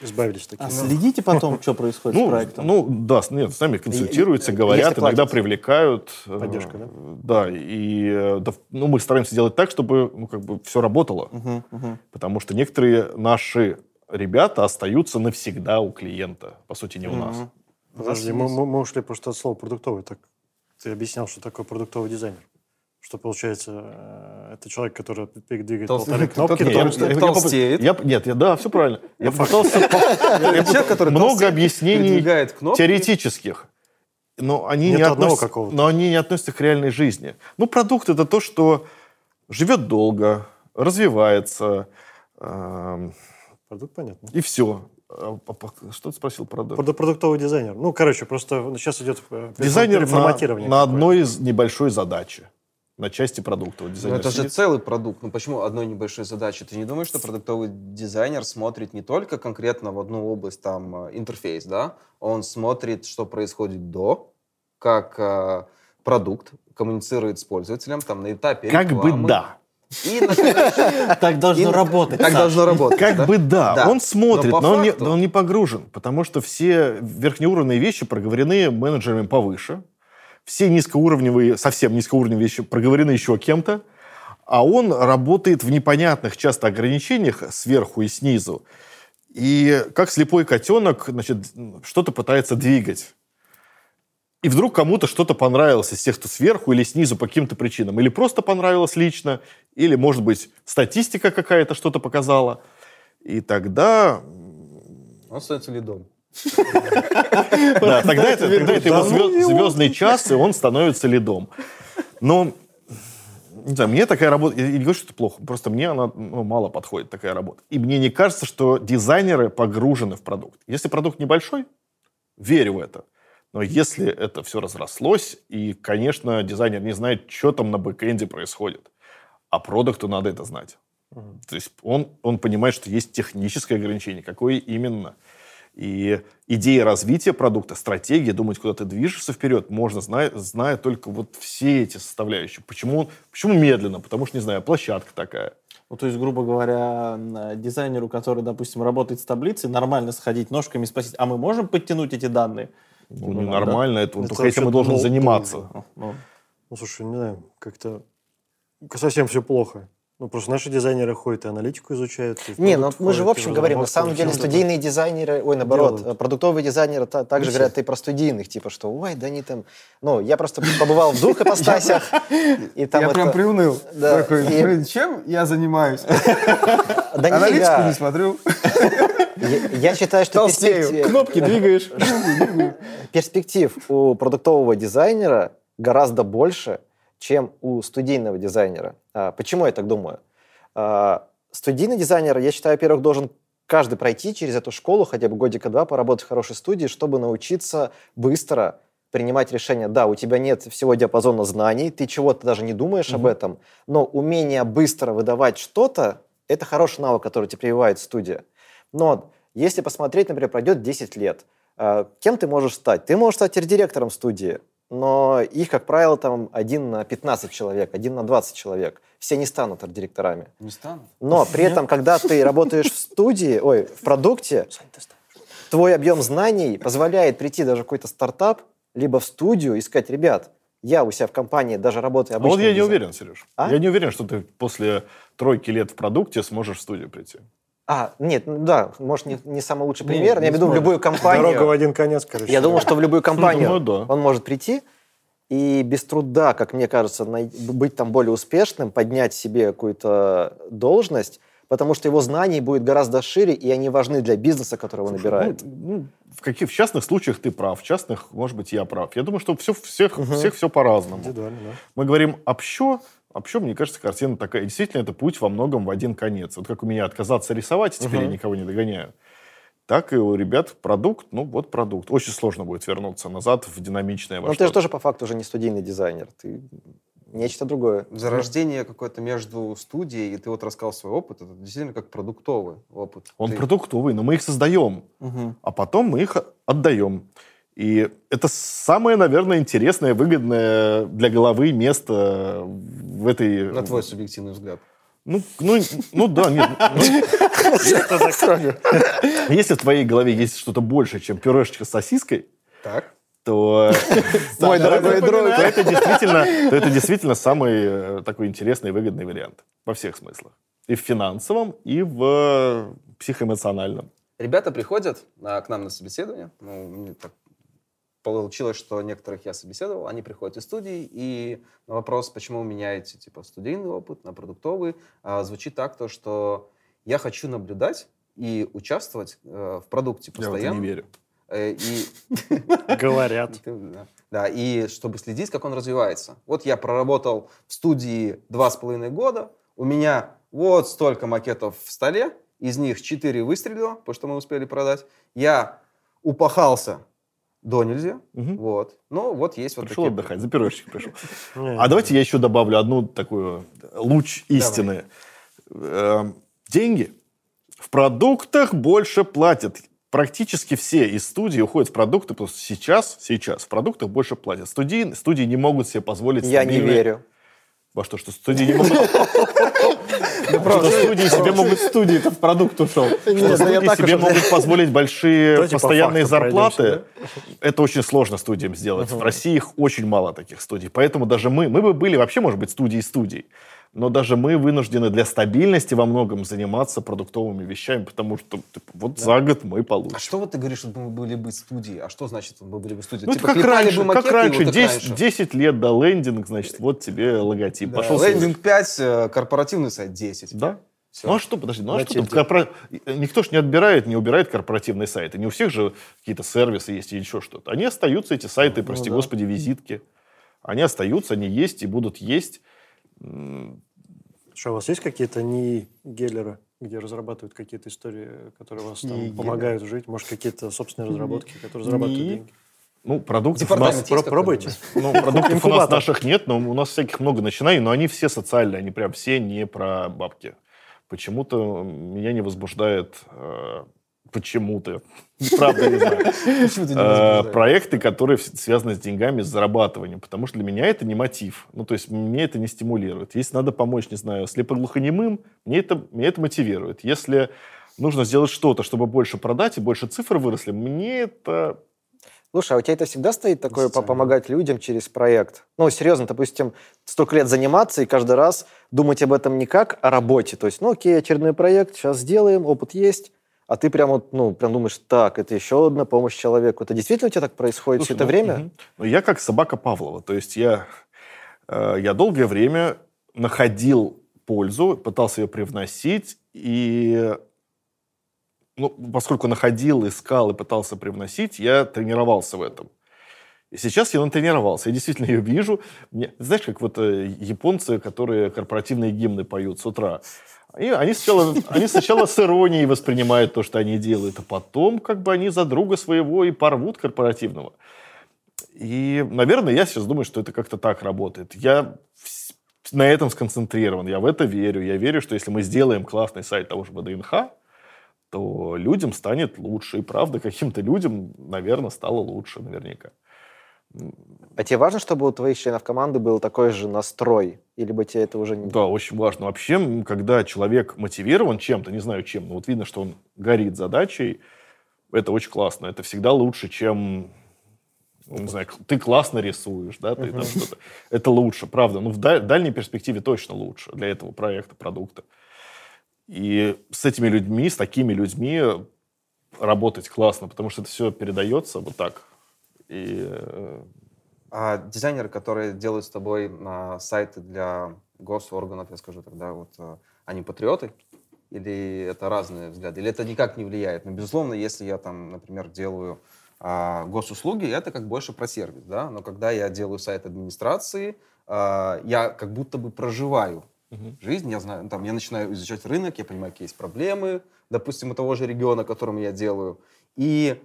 Избавились такие. А следите потом, что происходит с проектом? Ну, да, нет, с нами консультируются, говорят, иногда привлекают. Поддержка, да? Да, и мы стараемся делать так, чтобы все работало. Потому что некоторые наши ребята остаются навсегда у клиента, по сути, не у нас. Подожди, мы ушли просто от слова продуктовый. Так ты объяснял, что такое продуктовый дизайнер. Что получается, это человек, который двигает полторы кнопки. Который толстеет. Да, все правильно. Я пытался... Человек, который много объяснений теоретических. Но они не относятся к реальной жизни. Ну, продукт – это то, что живет долго, развивается. Продукт, понятно. И все. Что ты спросил про продукт? Продуктовый дизайнер. Ну, короче, просто сейчас идет переформатирование. Дизайнер на одной из небольшой задачи. На части продуктового дизайнера. Но это же целый продукт. Ну почему одной небольшой задачи? Ты не думаешь, что продуктовый дизайнер смотрит не только конкретно в одну область, там, интерфейс, да? Он смотрит, что происходит до, как продукт коммуницирует с пользователем, там, на этапе рекламы. Как бы да. Так должно работать. Так должно работать. Как бы да. Он смотрит, но он не погружен, потому что все верхнеуровневые вещи проговорены менеджерами повыше. Все низкоуровневые, совсем низкоуровневые вещи проговорены еще кем-то, а он работает в непонятных часто ограничениях сверху и снизу. И как слепой котенок, значит, что-то пытается двигать. И вдруг кому-то что-то понравилось из тех, кто сверху или снизу по каким-то причинам. Или просто понравилось лично, или, может быть, статистика какая-то что-то показала. И тогда... Он становится лидом. Да, тогда это его звездный час, и он становится лидом. Но, не знаю, мне такая работа... Я не говорю, что это плохо, просто мне она мало подходит, такая работа. И мне не кажется, что дизайнеры погружены в продукт. Если продукт небольшой, верю в это. Но если это все разрослось, и, конечно, дизайнер не знает, что там на бэкэнде происходит, а продукту надо это знать. То есть он понимает, что есть техническое ограничение. Какое именно... И идеи развития продукта, стратегии, думать, куда ты движешься вперед, можно, зная только вот все эти составляющие. Почему медленно? Потому что, не знаю, площадка такая. Ну, то есть, грубо говоря, дизайнеру, который, допустим, работает с таблицей, нормально сходить ножками и спросить, а мы можем подтянуть эти данные? Ну, нормально, это он только этим и должен заниматься. Ну, слушай, не знаю, как-то совсем все плохо. Ну, просто наши дизайнеры ходят и аналитику изучают. И не, ну мы же в общем говорим, на самом деле студийные дизайнеры, продуктовые дизайнеры также говорят и про студийных, типа, что, ой, да они там... Ну, я просто побывал в двух ипостасях. Я прям приуныл. Такой, чем я занимаюсь? Аналитику не смотрю. Я считаю, что... Толстею, кнопки двигаешь. Перспектив у продуктового дизайнера гораздо больше, чем у студийного дизайнера. Почему я так думаю? Студийный дизайнер, я считаю, во-первых, должен каждый пройти через эту школу, хотя бы годика-два поработать в хорошей студии, чтобы научиться быстро принимать решения. Да, у тебя нет всего диапазона знаний, ты чего-то даже не думаешь об этом, но умение быстро выдавать что-то – это хороший навык, который тебе прививает студия. Но если посмотреть, например, пройдет 10 лет, кем ты можешь стать? Ты можешь стать директором студии, но их, как правило, там 1 на 15 человек, 1 на 20 человек. Все не станут арт-директорами. Не станут? Но при этом, когда ты работаешь в студии, в продукте, твой объем знаний позволяет прийти даже в какой-то стартап, либо в студию и сказать, ребят, я у себя в компании даже работаю обычным дизайном. Я не уверен, Сереж. Я не уверен, что ты после 3 лет в продукте сможешь в студию прийти. Нет, да, может, не самый лучший пример. Я веду в любую компанию. Дорога в один конец, короче. Я думал, что в любую компанию он может прийти и без труда, как мне кажется, быть там более успешным, поднять себе какую-то должность, потому что его знаний будет гораздо шире, и они важны для бизнеса, который он набирает. В частных случаях ты прав, в частных, может быть, я прав. Я думаю, что всех все по-разному. Да. Мы говорим общо, мне кажется, картина такая. Действительно, это путь во многом в один конец. Вот как у меня отказаться рисовать, теперь я никого не догоняю. Так и у ребят продукт, продукт. Очень сложно будет вернуться назад в динамичное во что-то. Но ты же тоже по факту уже не студийный дизайнер. Ты нечто другое. Зарождение какое-то между студией, и ты рассказал свой опыт, это действительно как продуктовый опыт. Продуктовый, но мы их создаем, а потом мы их отдаем. И это самое, наверное, интересное, выгодное для головы место в этой... На твой субъективный взгляд. Если в твоей голове есть что-то больше, чем пюрешечка с сосиской, то это действительно самый такой интересный и выгодный вариант во всех смыслах. И в финансовом, и в психоэмоциональном. Ребята приходят к нам на собеседование, получилось, что некоторых я собеседовал, они приходят из студии, и на вопрос, почему меняете типа студийный опыт на продуктовый, звучит так, то, что я хочу наблюдать и участвовать в продукте постоянно. Я в это не верю. Говорят. Да, и чтобы следить, как он развивается. Вот я проработал в студии 2,5 года, у меня вот столько макетов в столе, из них 4 выстрелило, потому что мы успели продать. Я упахался до нельзя. Угу. Вот. Ну, вот есть вот пришел такие... отдыхать, запировщик пришел. А давайте я еще добавлю одну такую луч истины. Деньги в продуктах больше платят. Практически все из студий уходят в продукты, потому что сейчас в продуктах больше платят. Студии не могут себе позволить... Я не верю. Во что студии не могут... Что студии себе могут... Студии-то в продукт ушел. Что студии себе могут позволить большие постоянные зарплаты. Это очень сложно студиям сделать. В России их очень мало, таких студий. Поэтому даже мы бы были вообще, может быть, студией, но даже мы вынуждены для стабильности во многом заниматься продуктовыми вещами, потому что вот за год мы получим. А что вот ты говоришь, что мы были бы студией? А что значит, мы были бы студией? Ну, типа, как раньше. 10 лет до лендинг, значит, вот тебе логотип. Да. Пошел лендинг 5, корпоративный сайт 10. Да. Все. Ну а что, подожди, никто же не отбирает, не убирает корпоративные сайты. Не у всех же какие-то сервисы есть или еще что-то. Они остаются, эти сайты, прости господи, визитки. Они остаются, они есть и будут есть. Что, у вас есть какие-то НИИ Геллера, где разрабатывают какие-то истории, которые вас там помогают жить? Может, какие-то собственные разработки, которые зарабатывают деньги? Ну, продуктов у нас... Пробуйте. Ну, продуктов у нас наших нет, но у нас всяких много начинаний, но они все социальные, они прям все не про бабки. Почему-то меня не возбуждает... Почему-то. Правда, не знаю. Проекты, которые связаны с деньгами, с зарабатыванием. Потому что для меня это не мотив. Ну, то есть, меня это не стимулирует. Если надо помочь, не знаю, слепоглухонемым, меня это мотивирует. Если нужно сделать что-то, чтобы больше продать и больше цифр выросли, мне это... Слушай, а у тебя это всегда стоит такое, помогать людям через проект? Ну, серьезно, допустим, 100 лет заниматься и каждый раз думать об этом не как о работе. То есть, ну, окей, очередной проект, сейчас сделаем, опыт есть. А ты прям вот, прям думаешь, так, это еще одна помощь человеку. Это действительно у тебя так происходит все это время? Угу. Ну, я как собака Павлова. То есть я долгое время находил пользу, пытался ее привносить. И поскольку находил, искал и пытался привносить, я тренировался в этом. И сейчас я натренировался. Я действительно ее вижу. Знаешь, как вот японцы, которые корпоративные гимны поют с утра. И они сначала с иронией воспринимают то, что они делают, а потом как бы они за друга своего и порвут корпоративного. И, наверное, я сейчас думаю, что это как-то так работает. Я на этом сконцентрирован, я в это верю. Я верю, что если мы сделаем классный сайт того же ВДНХ, то людям станет лучше. И правда, каким-то людям, наверное, стало лучше наверняка. А тебе важно, чтобы у твоих членов команды был такой же настрой? Или бы тебе это уже не... Да, очень важно. Вообще, когда человек мотивирован чем-то, не знаю чем, но вот видно, что он горит задачей, это очень классно. Это всегда лучше, чем, не знаю, ты классно рисуешь, да, ты там что-то... Это лучше, правда. Ну, в дальней перспективе точно лучше для этого проекта, продукта. И с этими людьми, с такими людьми работать классно, потому что это все передается вот так. А дизайнеры, которые делают с тобой сайты для госорганов, я скажу тогда, вот они патриоты? Или это разные взгляды? Или это никак не влияет? Но, безусловно, если я там, например, делаю госуслуги, это как больше про сервис, да? Но когда я делаю сайт администрации, я как будто бы проживаю жизнь, я знаю, там, я начинаю изучать рынок, я понимаю, какие есть проблемы, допустим, у того же региона, которым я делаю, и...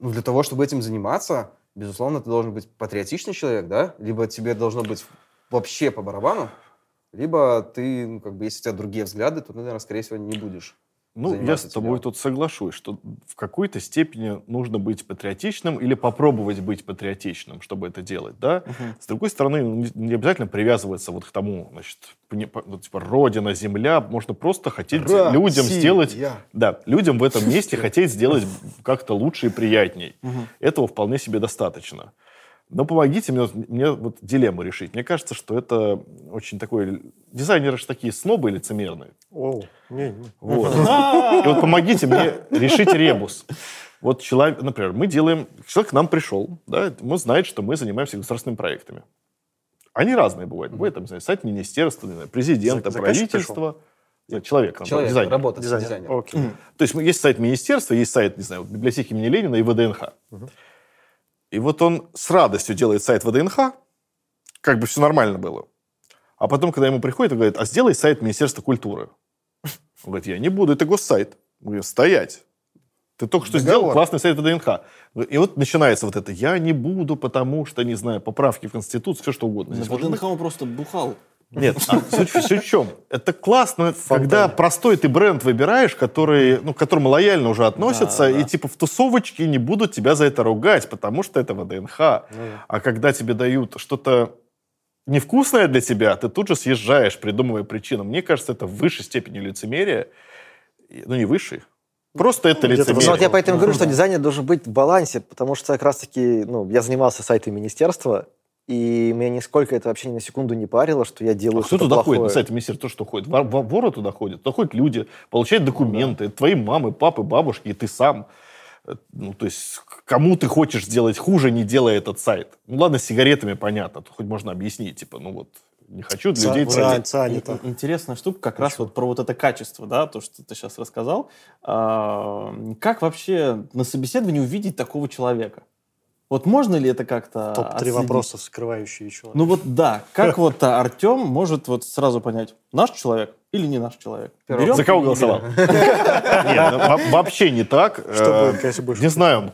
для того, чтобы этим заниматься, безусловно, ты должен быть патриотичный человек, да? Либо тебе должно быть вообще по барабану, либо ты, если у тебя другие взгляды, то, наверное, скорее всего, не будешь. Я с тобой тут соглашусь, что в какой-то степени нужно быть патриотичным или попробовать быть патриотичным, чтобы это делать, да? С другой стороны, не обязательно привязываться вот к тому, родина, земля, можно просто хотеть людям сделать... Да, людям в этом месте хотеть сделать как-то лучше и приятней. Этого вполне себе достаточно. Но помогите мне вот дилемму решить. Мне кажется, что это очень такой... Дизайнеры же такие снобы лицемерные. Оу, не. Вот. И вот помогите мне решить ребус. Вот человек, например, мы делаем... Человек к нам пришел, да, мы знаем, что мы занимаемся государственными проектами. Они разные бывают. Бывает там, знаете, сайт министерства, президента, правительства. Нет, человек, дизайнер. Работа с дизайнером. Окей. То есть есть сайт министерства, есть сайт, не знаю, библиотеки имени Ленина и ВДНХ. И вот он с радостью делает сайт ВДНХ, как бы все нормально было. А потом, когда ему приходит, он говорит, а сделай сайт Министерства культуры. Он говорит, я не буду, это госсайт. Мы говорим, стоять. Ты только что сделал классный сайт ВДНХ. И вот начинается вот это. Я не буду, потому что, не знаю, поправки в Конституцию, все что угодно. Здесь ВДНХ он просто бухал. Нет, все в чем? Это классно, когда простой ты бренд выбираешь, который, ну, к которому лояльно уже относятся, да, и да. Типа в тусовочке не будут тебя за это ругать, потому что это ВДНХ. Да. А когда тебе дают что-то невкусное для тебя, ты тут же съезжаешь, придумывая причину. Мне кажется, это в высшей степени лицемерие. Ну, не высшей. Просто это лицемерие. Ну, вот я поэтому говорю, что дизайнер должен быть в балансе, потому что как раз-таки я занимался сайтом министерства, и меня нисколько это вообще ни на секунду не парило, что я делаю что-то плохое. А кто туда ходит? На сайте министерства что ходит? Воры туда ходят. Туда ходят люди, получают документы. Это твои мамы, папы, бабушки, и ты сам. Ну, то есть, кому ты хочешь сделать хуже, не делай этот сайт. Ну, ладно, с сигаретами понятно. Тут хоть можно объяснить, типа, ну вот... Не хочу для людей ценить. Интересная штука как раз вот про вот это качество, да, то, что ты сейчас рассказал. Как вообще на собеседовании увидеть такого человека? Вот можно ли это как-то Топ-3 вопроса, скрывающие человека. Ну вот да, как вот Артем может вот сразу понять, наш человек или не наш человек? За кого голосовал? Вообще не так. Не знаю,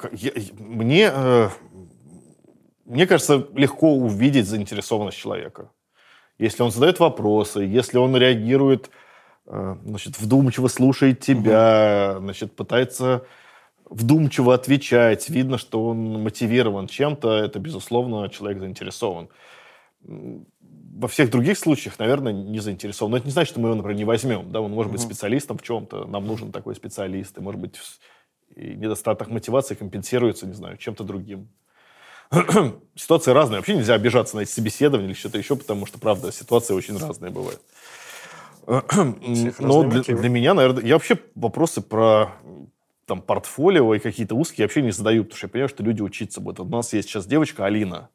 мне кажется, легко увидеть заинтересованность человека. Если он задает вопросы, если он реагирует, значит, вдумчиво слушает тебя, значит, пытается вдумчиво отвечать, видно, что он мотивирован чем-то, это, безусловно, человек заинтересован. Во всех других случаях, наверное, не заинтересован. Но это не значит, что мы его, например, не возьмем. Да? Он может быть специалистом в чем-то, нам нужен такой специалист, и, может быть, недостаток мотивации компенсируется, не знаю, чем-то другим. Ситуации разные. Вообще нельзя обижаться на эти собеседования или что-то еще, потому что, правда, ситуации очень разные бывают. Но для меня, наверное... Я вообще вопросы про там, портфолио и какие-то узкие вообще не задаю, потому что я понимаю, что люди учиться будут. Вот у нас есть сейчас девочка Алина.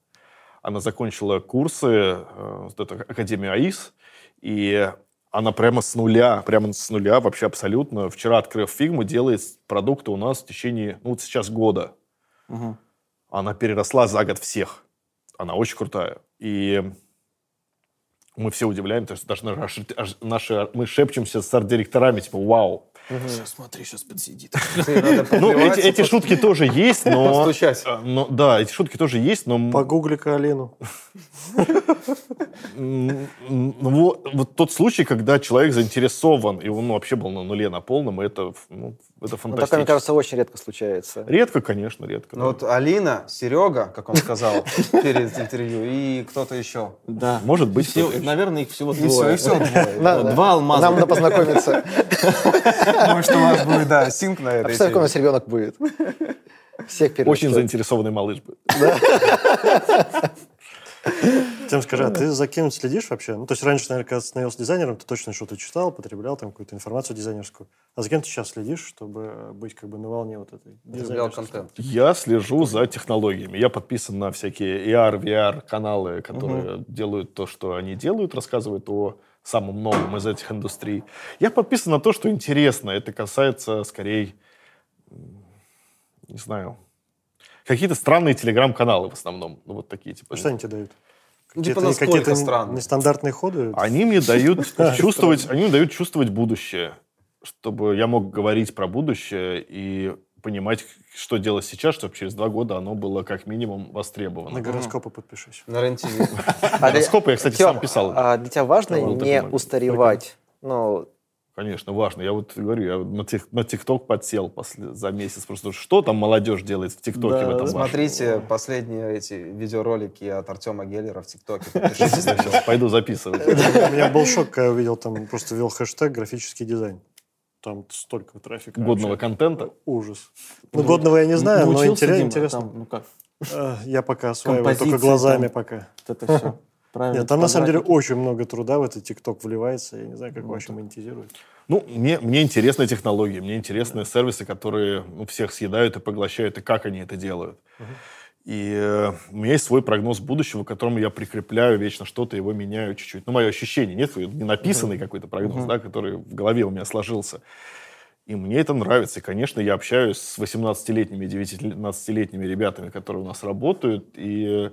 Она закончила курсы, вот это Академию АИС, и она прямо с нуля вообще абсолютно, вчера открыв Фигму, делает продукты у нас в течение, ну, вот сейчас года. Она переросла за год всех. Она очень крутая. И мы все удивляемся, что даже мы шепчемся с арт-директорами, типа, вау. Сейчас подсидит. Ну, эти шутки тоже есть, но... Да, эти шутки тоже есть, но... Погугли-ка Алину. Вот тот случай, когда человек заинтересован, и он вообще был на нуле, на полном, это фантастично. Такое, мне кажется, очень редко случается. Редко, конечно, редко. Ну вот Алина, Серега, как он сказал перед интервью, и кто-то еще. Да. Может быть. Наверное, их всего двое. Два алмаза. Нам надо познакомиться. Может, у вас будет, да, синк на этой. А представь, какой у нас ребенок будет. Всех первых. Очень заинтересованный малыш будет. Тем скажи, а ты за кем следишь вообще? Ну, то есть раньше, наверное, когда становился дизайнером, ты точно что-то читал, потреблял там какую-то информацию дизайнерскую. А за кем ты сейчас следишь, чтобы быть как бы на волне вот этой дизайнерской? Я слежу за технологиями. Я подписан на всякие AR, VR каналы, которые делают то, что они делают, рассказывают о самым новым из этих индустрий. Я подписан на то, что интересно. Это касается, скорее, не знаю, какие-то странные телеграм-каналы в основном. Ну, вот такие, типа. Что они тебе дают? Какие-то нестандартные ходы? Они мне дают чувствовать будущее, чтобы я мог говорить про будущее и понимать, что делать сейчас, чтобы через 2 года оно было как минимум востребовано. На гороскопы подпишусь. На РЕН-ТВ. Гороскопы я, кстати, сам писал. Для тебя важно не устаревать? Конечно, важно. Я вот говорю, я на ТикТок подсел за месяц. Просто что там молодежь делает в ТикТоке в этом вашем? Смотрите последние эти видеоролики от Артема Геллера в ТикТоке. Пойду записывать. У меня был шок, когда я увидел там, просто ввел хэштег «графический дизайн». Там столько трафика. Годного вообще. Контента? Ужас. Ну, годного я не знаю, но интересно. Дима, там, ну как? Я пока осваиваю только глазами там, пока. Вот это все. правильно. Нет, там на самом деле очень много труда в этот ТикТок вливается. Я не знаю, как вообще монетизирует. Ну, мне интересны технологии, мне интересны сервисы, которые всех съедают и поглощают, и как они это делают. И у меня есть свой прогноз будущего, к которому я прикрепляю вечно что-то, его меняю чуть-чуть. Ну, мое ощущение, нет, не написанный какой-то прогноз, да, который в голове у меня сложился. И мне это нравится. И, конечно, я общаюсь с 18-летними, 19-летними ребятами, которые у нас работают. И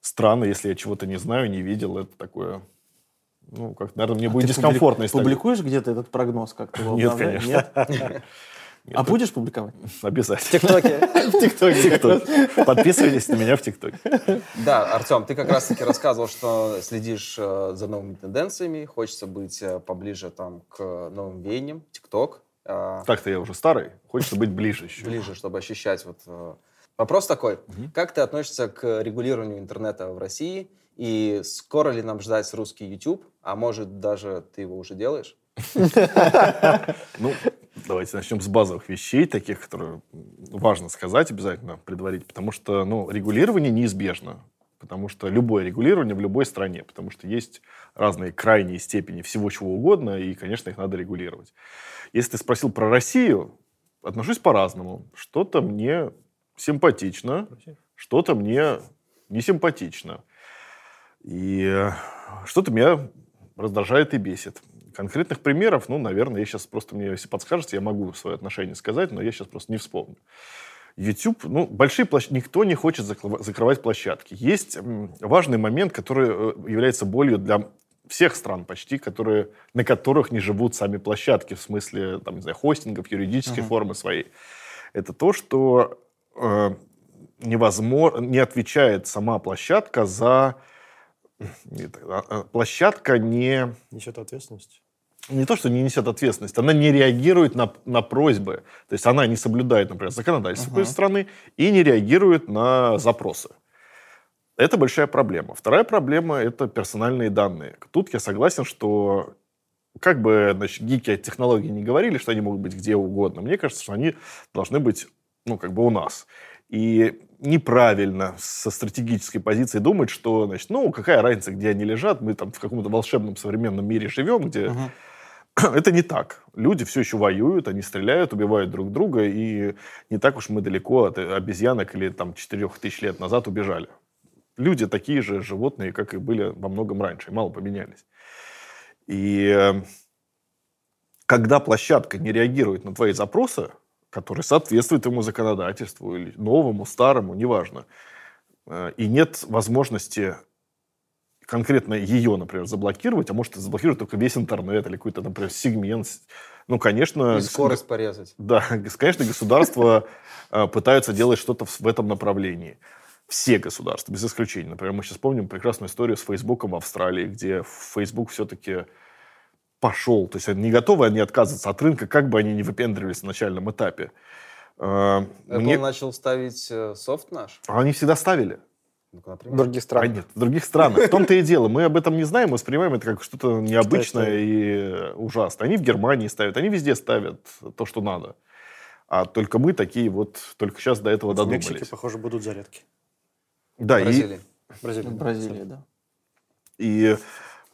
странно, если я чего-то не знаю, не видел. Это такое... Ну, как, наверное, мне будет дискомфортно. Ты публикуешь где-то этот прогноз? Как-то его обновляешь? Нет, конечно. Нет, а будешь публиковать? Обязательно. В ТикТоке. Подписывайтесь на меня в ТикТоке. Да, Артем, ты как раз-таки рассказывал, что следишь за новыми тенденциями, хочется быть поближе там к новым веяниям, ТикТок. Так-то я уже старый, хочется быть ближе еще. Ближе, чтобы ощущать. Вот. Вопрос такой. Как ты относишься к регулированию интернета в России? И скоро ли нам ждать русский YouTube? А может, даже ты его уже делаешь? Ну... Давайте начнем с базовых вещей, таких, которые важно сказать, обязательно предварить, потому что регулирование неизбежно, потому что любое регулирование в любой стране, потому что есть разные крайние степени всего чего угодно, и, конечно, их надо регулировать. Если ты спросил про Россию, отношусь по-разному. Что-то мне симпатично, что-то мне не симпатично. И что-то меня раздражает и бесит. Конкретных примеров, наверное, я сейчас просто, мне если подскажете, я могу свое отношение сказать, но я сейчас просто не вспомню. YouTube, большие площадки, никто не хочет закрывать площадки. Есть важный момент, который является болью для всех стран почти, на которых не живут сами площадки, в смысле, там, не знаю, хостингов, юридической формы своей. Это то, что не отвечает сама площадка за... Нет, площадка не... Несет ответственность. Не то, что не несет ответственность, она не реагирует на просьбы. То есть она не соблюдает, например, законодательство какой-то страны и не реагирует на запросы. Это большая проблема. Вторая проблема – это персональные данные. Тут я согласен, что как бы гики от технологий не говорили, что они могут быть где угодно, мне кажется, что они должны быть у нас. И неправильно со стратегической позиции думать, что, какая разница, где они лежат, мы там в каком-то волшебном современном мире живем, где... Это не так. Люди все еще воюют, они стреляют, убивают друг друга, и не так уж мы далеко от обезьянок или там 4000 лет назад убежали. Люди такие же животные, как и были во многом раньше, мало поменялись. И когда площадка не реагирует на твои запросы, который соответствует ему законодательству, или новому, старому, неважно. И нет возможности конкретно ее, например, заблокировать, а может, заблокировать только весь интернет или какой-то, например, сегмент. Конечно... И скорость порезать. Да, конечно, государства пытаются делать что-то в этом направлении. Все государства, без исключения. Например, мы сейчас помним прекрасную историю с Фейсбуком в Австралии, где Facebook все-таки... пошел. То есть они не готовы отказываться от рынка, как бы они ни выпендривались на начальном этапе. Это он начал ставить софт наш? Они всегда ставили. В других странах. Нет, в других странах. В том-то и дело. Мы об этом не знаем, мы воспринимаем это как что-то необычное и ужасное. Они в Германии ставят, они везде ставят то, что надо. А только мы такие только сейчас до этого додумались. В Мексике, похоже, будут зарядки. Да, Бразилия. Бразилия, да. И...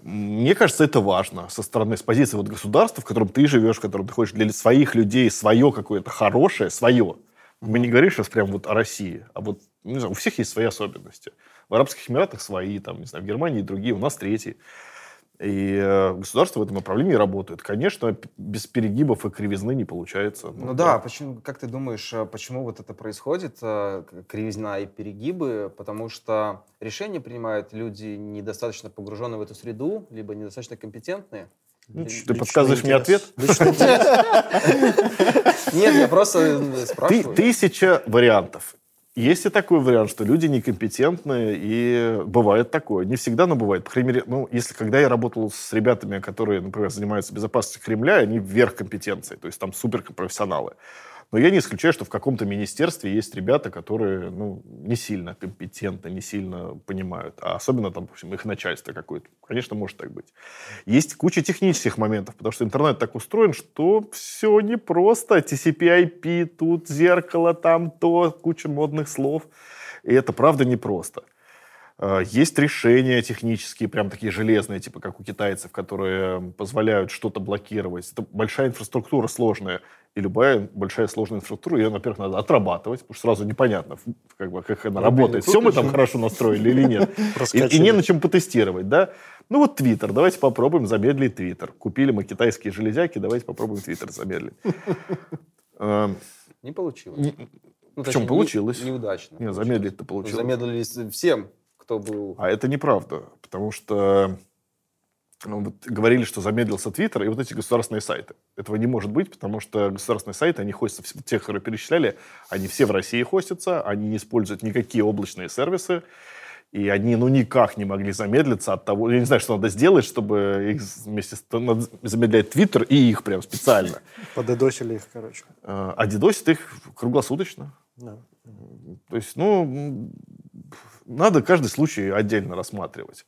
Мне кажется, это важно со стороны, с позиции государства, в котором ты живешь, в котором ты хочешь для своих людей свое какое-то хорошее, свое. Мы не говорим сейчас прям о России, а не знаю, у всех есть свои особенности. В Арабских Эмиратах свои, там, не знаю, в Германии другие, у нас третьи. И государство в этом направлении работает. Конечно, без перегибов и кривизны не получается. Да, почему, как ты думаешь, почему это происходит, кривизна и перегибы? Потому что решения принимают люди, недостаточно погруженные в эту среду, либо недостаточно компетентные. Ты подсказываешь мне ответ? Нет, я просто спрашиваю. 1000 вариантов. Есть и такой вариант, что люди некомпетентные, и бывает такое. Не всегда, но бывает. По крайней мере, когда я работал с ребятами, которые, например, занимаются безопасностью Кремля, они вверх компетенции, то есть там суперпрофессионалы. Но я не исключаю, что в каком-то министерстве есть ребята, которые, не сильно компетентны, не сильно понимают. А особенно там, в общем, их начальство какое-то. Конечно, может так быть. Есть куча технических моментов, потому что интернет так устроен, что все непросто. TCP/IP, тут зеркало, там то, куча модных слов. И это правда непросто. Есть решения технические, прям такие железные, типа как у китайцев, которые позволяют что-то блокировать. Это большая инфраструктура сложная. И любая большая сложная инфраструктура, ее, во-первых, надо отрабатывать, потому что сразу непонятно, как бы, как она работает. Все мы там хорошо настроили или нет. И не на чем потестировать, да? Ну вот Твиттер, давайте попробуем замедлить Твиттер. Купили мы китайские железяки, давайте попробуем Твиттер замедлить. Не получилось. Причем получилось. Неудачно. Не, замедлить-то получилось. Замедлились всем, кто был... А это неправда, потому что... Ну, вот говорили, что замедлился Твиттер и вот эти государственные сайты. Этого не может быть, потому что государственные сайты, они хостятся, тех, которые перечисляли, они все в России хостятся, они не используют никакие облачные сервисы, и они, ну, никак не могли замедлиться от того... Я не знаю, что надо сделать, чтобы их вместе... Надо замедлять Твиттер и их прям специально. Пододосили их, короче. А дедосят их круглосуточно. Да. То есть, ну, надо каждый случай отдельно рассматривать.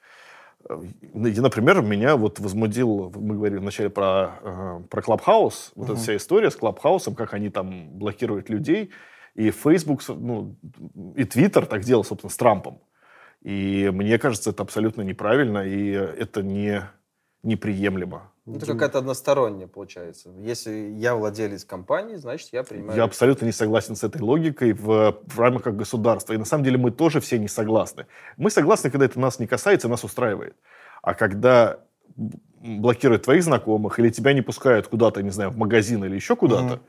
И, например, меня вот возмутил, мы говорили вначале про Clubhouse, вот эта вся история с Clubhouse, как они там блокируют людей, и Facebook, ну, и Twitter так делал, собственно, с Трампом. И мне кажется, это абсолютно неправильно, и это неприемлемо. Это какая-то односторонняя, получается. Если я владелец компании, значит, я принимаю... Я абсолютно не согласен с этой логикой в рамках государства. И на самом деле мы тоже все не согласны. Мы согласны, когда это нас не касается, нас устраивает. А когда блокируют твоих знакомых или тебя не пускают куда-то, не знаю, в магазин или еще куда-то,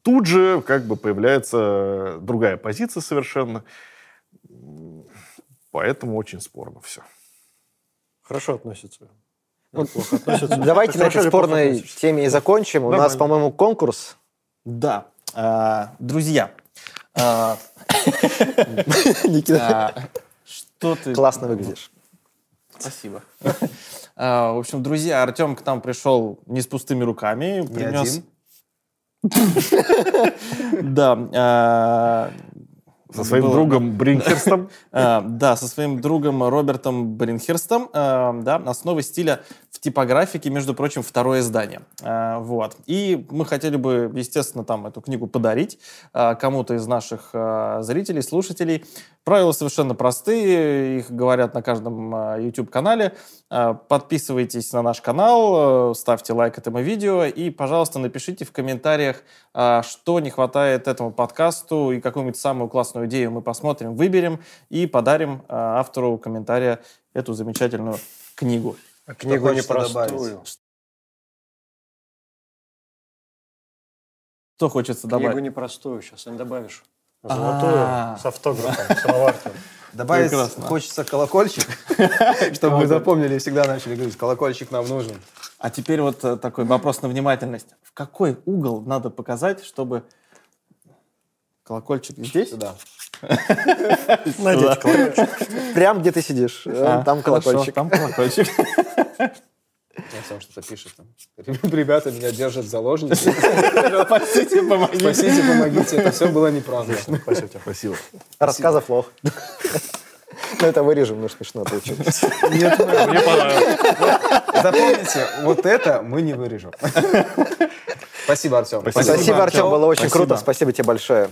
тут же как бы появляется другая позиция совершенно. Поэтому очень спорно все. Хорошо относится. Ну, давайте на этой спорной теме и закончим. Давай. У нас, по-моему, конкурс. Да. Друзья. Никита, что ты... Классно выглядишь. Спасибо. В общем, друзья, Артем к нам пришел не с пустыми руками. Не один. Да. Со своим другом Бринхерстом. Да, со своим другом Робертом Бринхерстом. Да, основы стиля в типографике, между прочим, второе издание. Вот. И мы хотели бы, естественно, там эту книгу подарить кому-то из наших зрителей, слушателей. Правила совершенно простые, их говорят на каждом YouTube-канале. Подписывайтесь на наш канал, ставьте лайк этому видео и, пожалуйста, напишите в комментариях, что не хватает этому подкасту и какую-нибудь самую классную идею мы посмотрим, выберем и подарим автору комментария эту замечательную книгу. А книгу непростую. Что хочется добавить? Книгу непростую сейчас, не добавишь. Золотую, с автографом, самовартную. Добавить хочется колокольчик, чтобы мы запомнили и всегда начали говорить, колокольчик нам нужен. А теперь вот такой вопрос на внимательность. В какой угол надо показать, чтобы... Колокольчик здесь? Да. Надеть колокольчик. Прям где ты сидишь. Там колокольчик. Там колокольчик. Я сам что-то пишет. Ребята меня держат в заложнице. Спасите, помогите. Спасите, помогите. Это все было неправда. Спасибо. Рассказов лох. Ну, это вырежем, но смешно получилось. Нет, мне понравилось. Запомните, вот это мы не вырежем. Спасибо, Артем. Спасибо, Артем. Было очень круто. Спасибо тебе большое.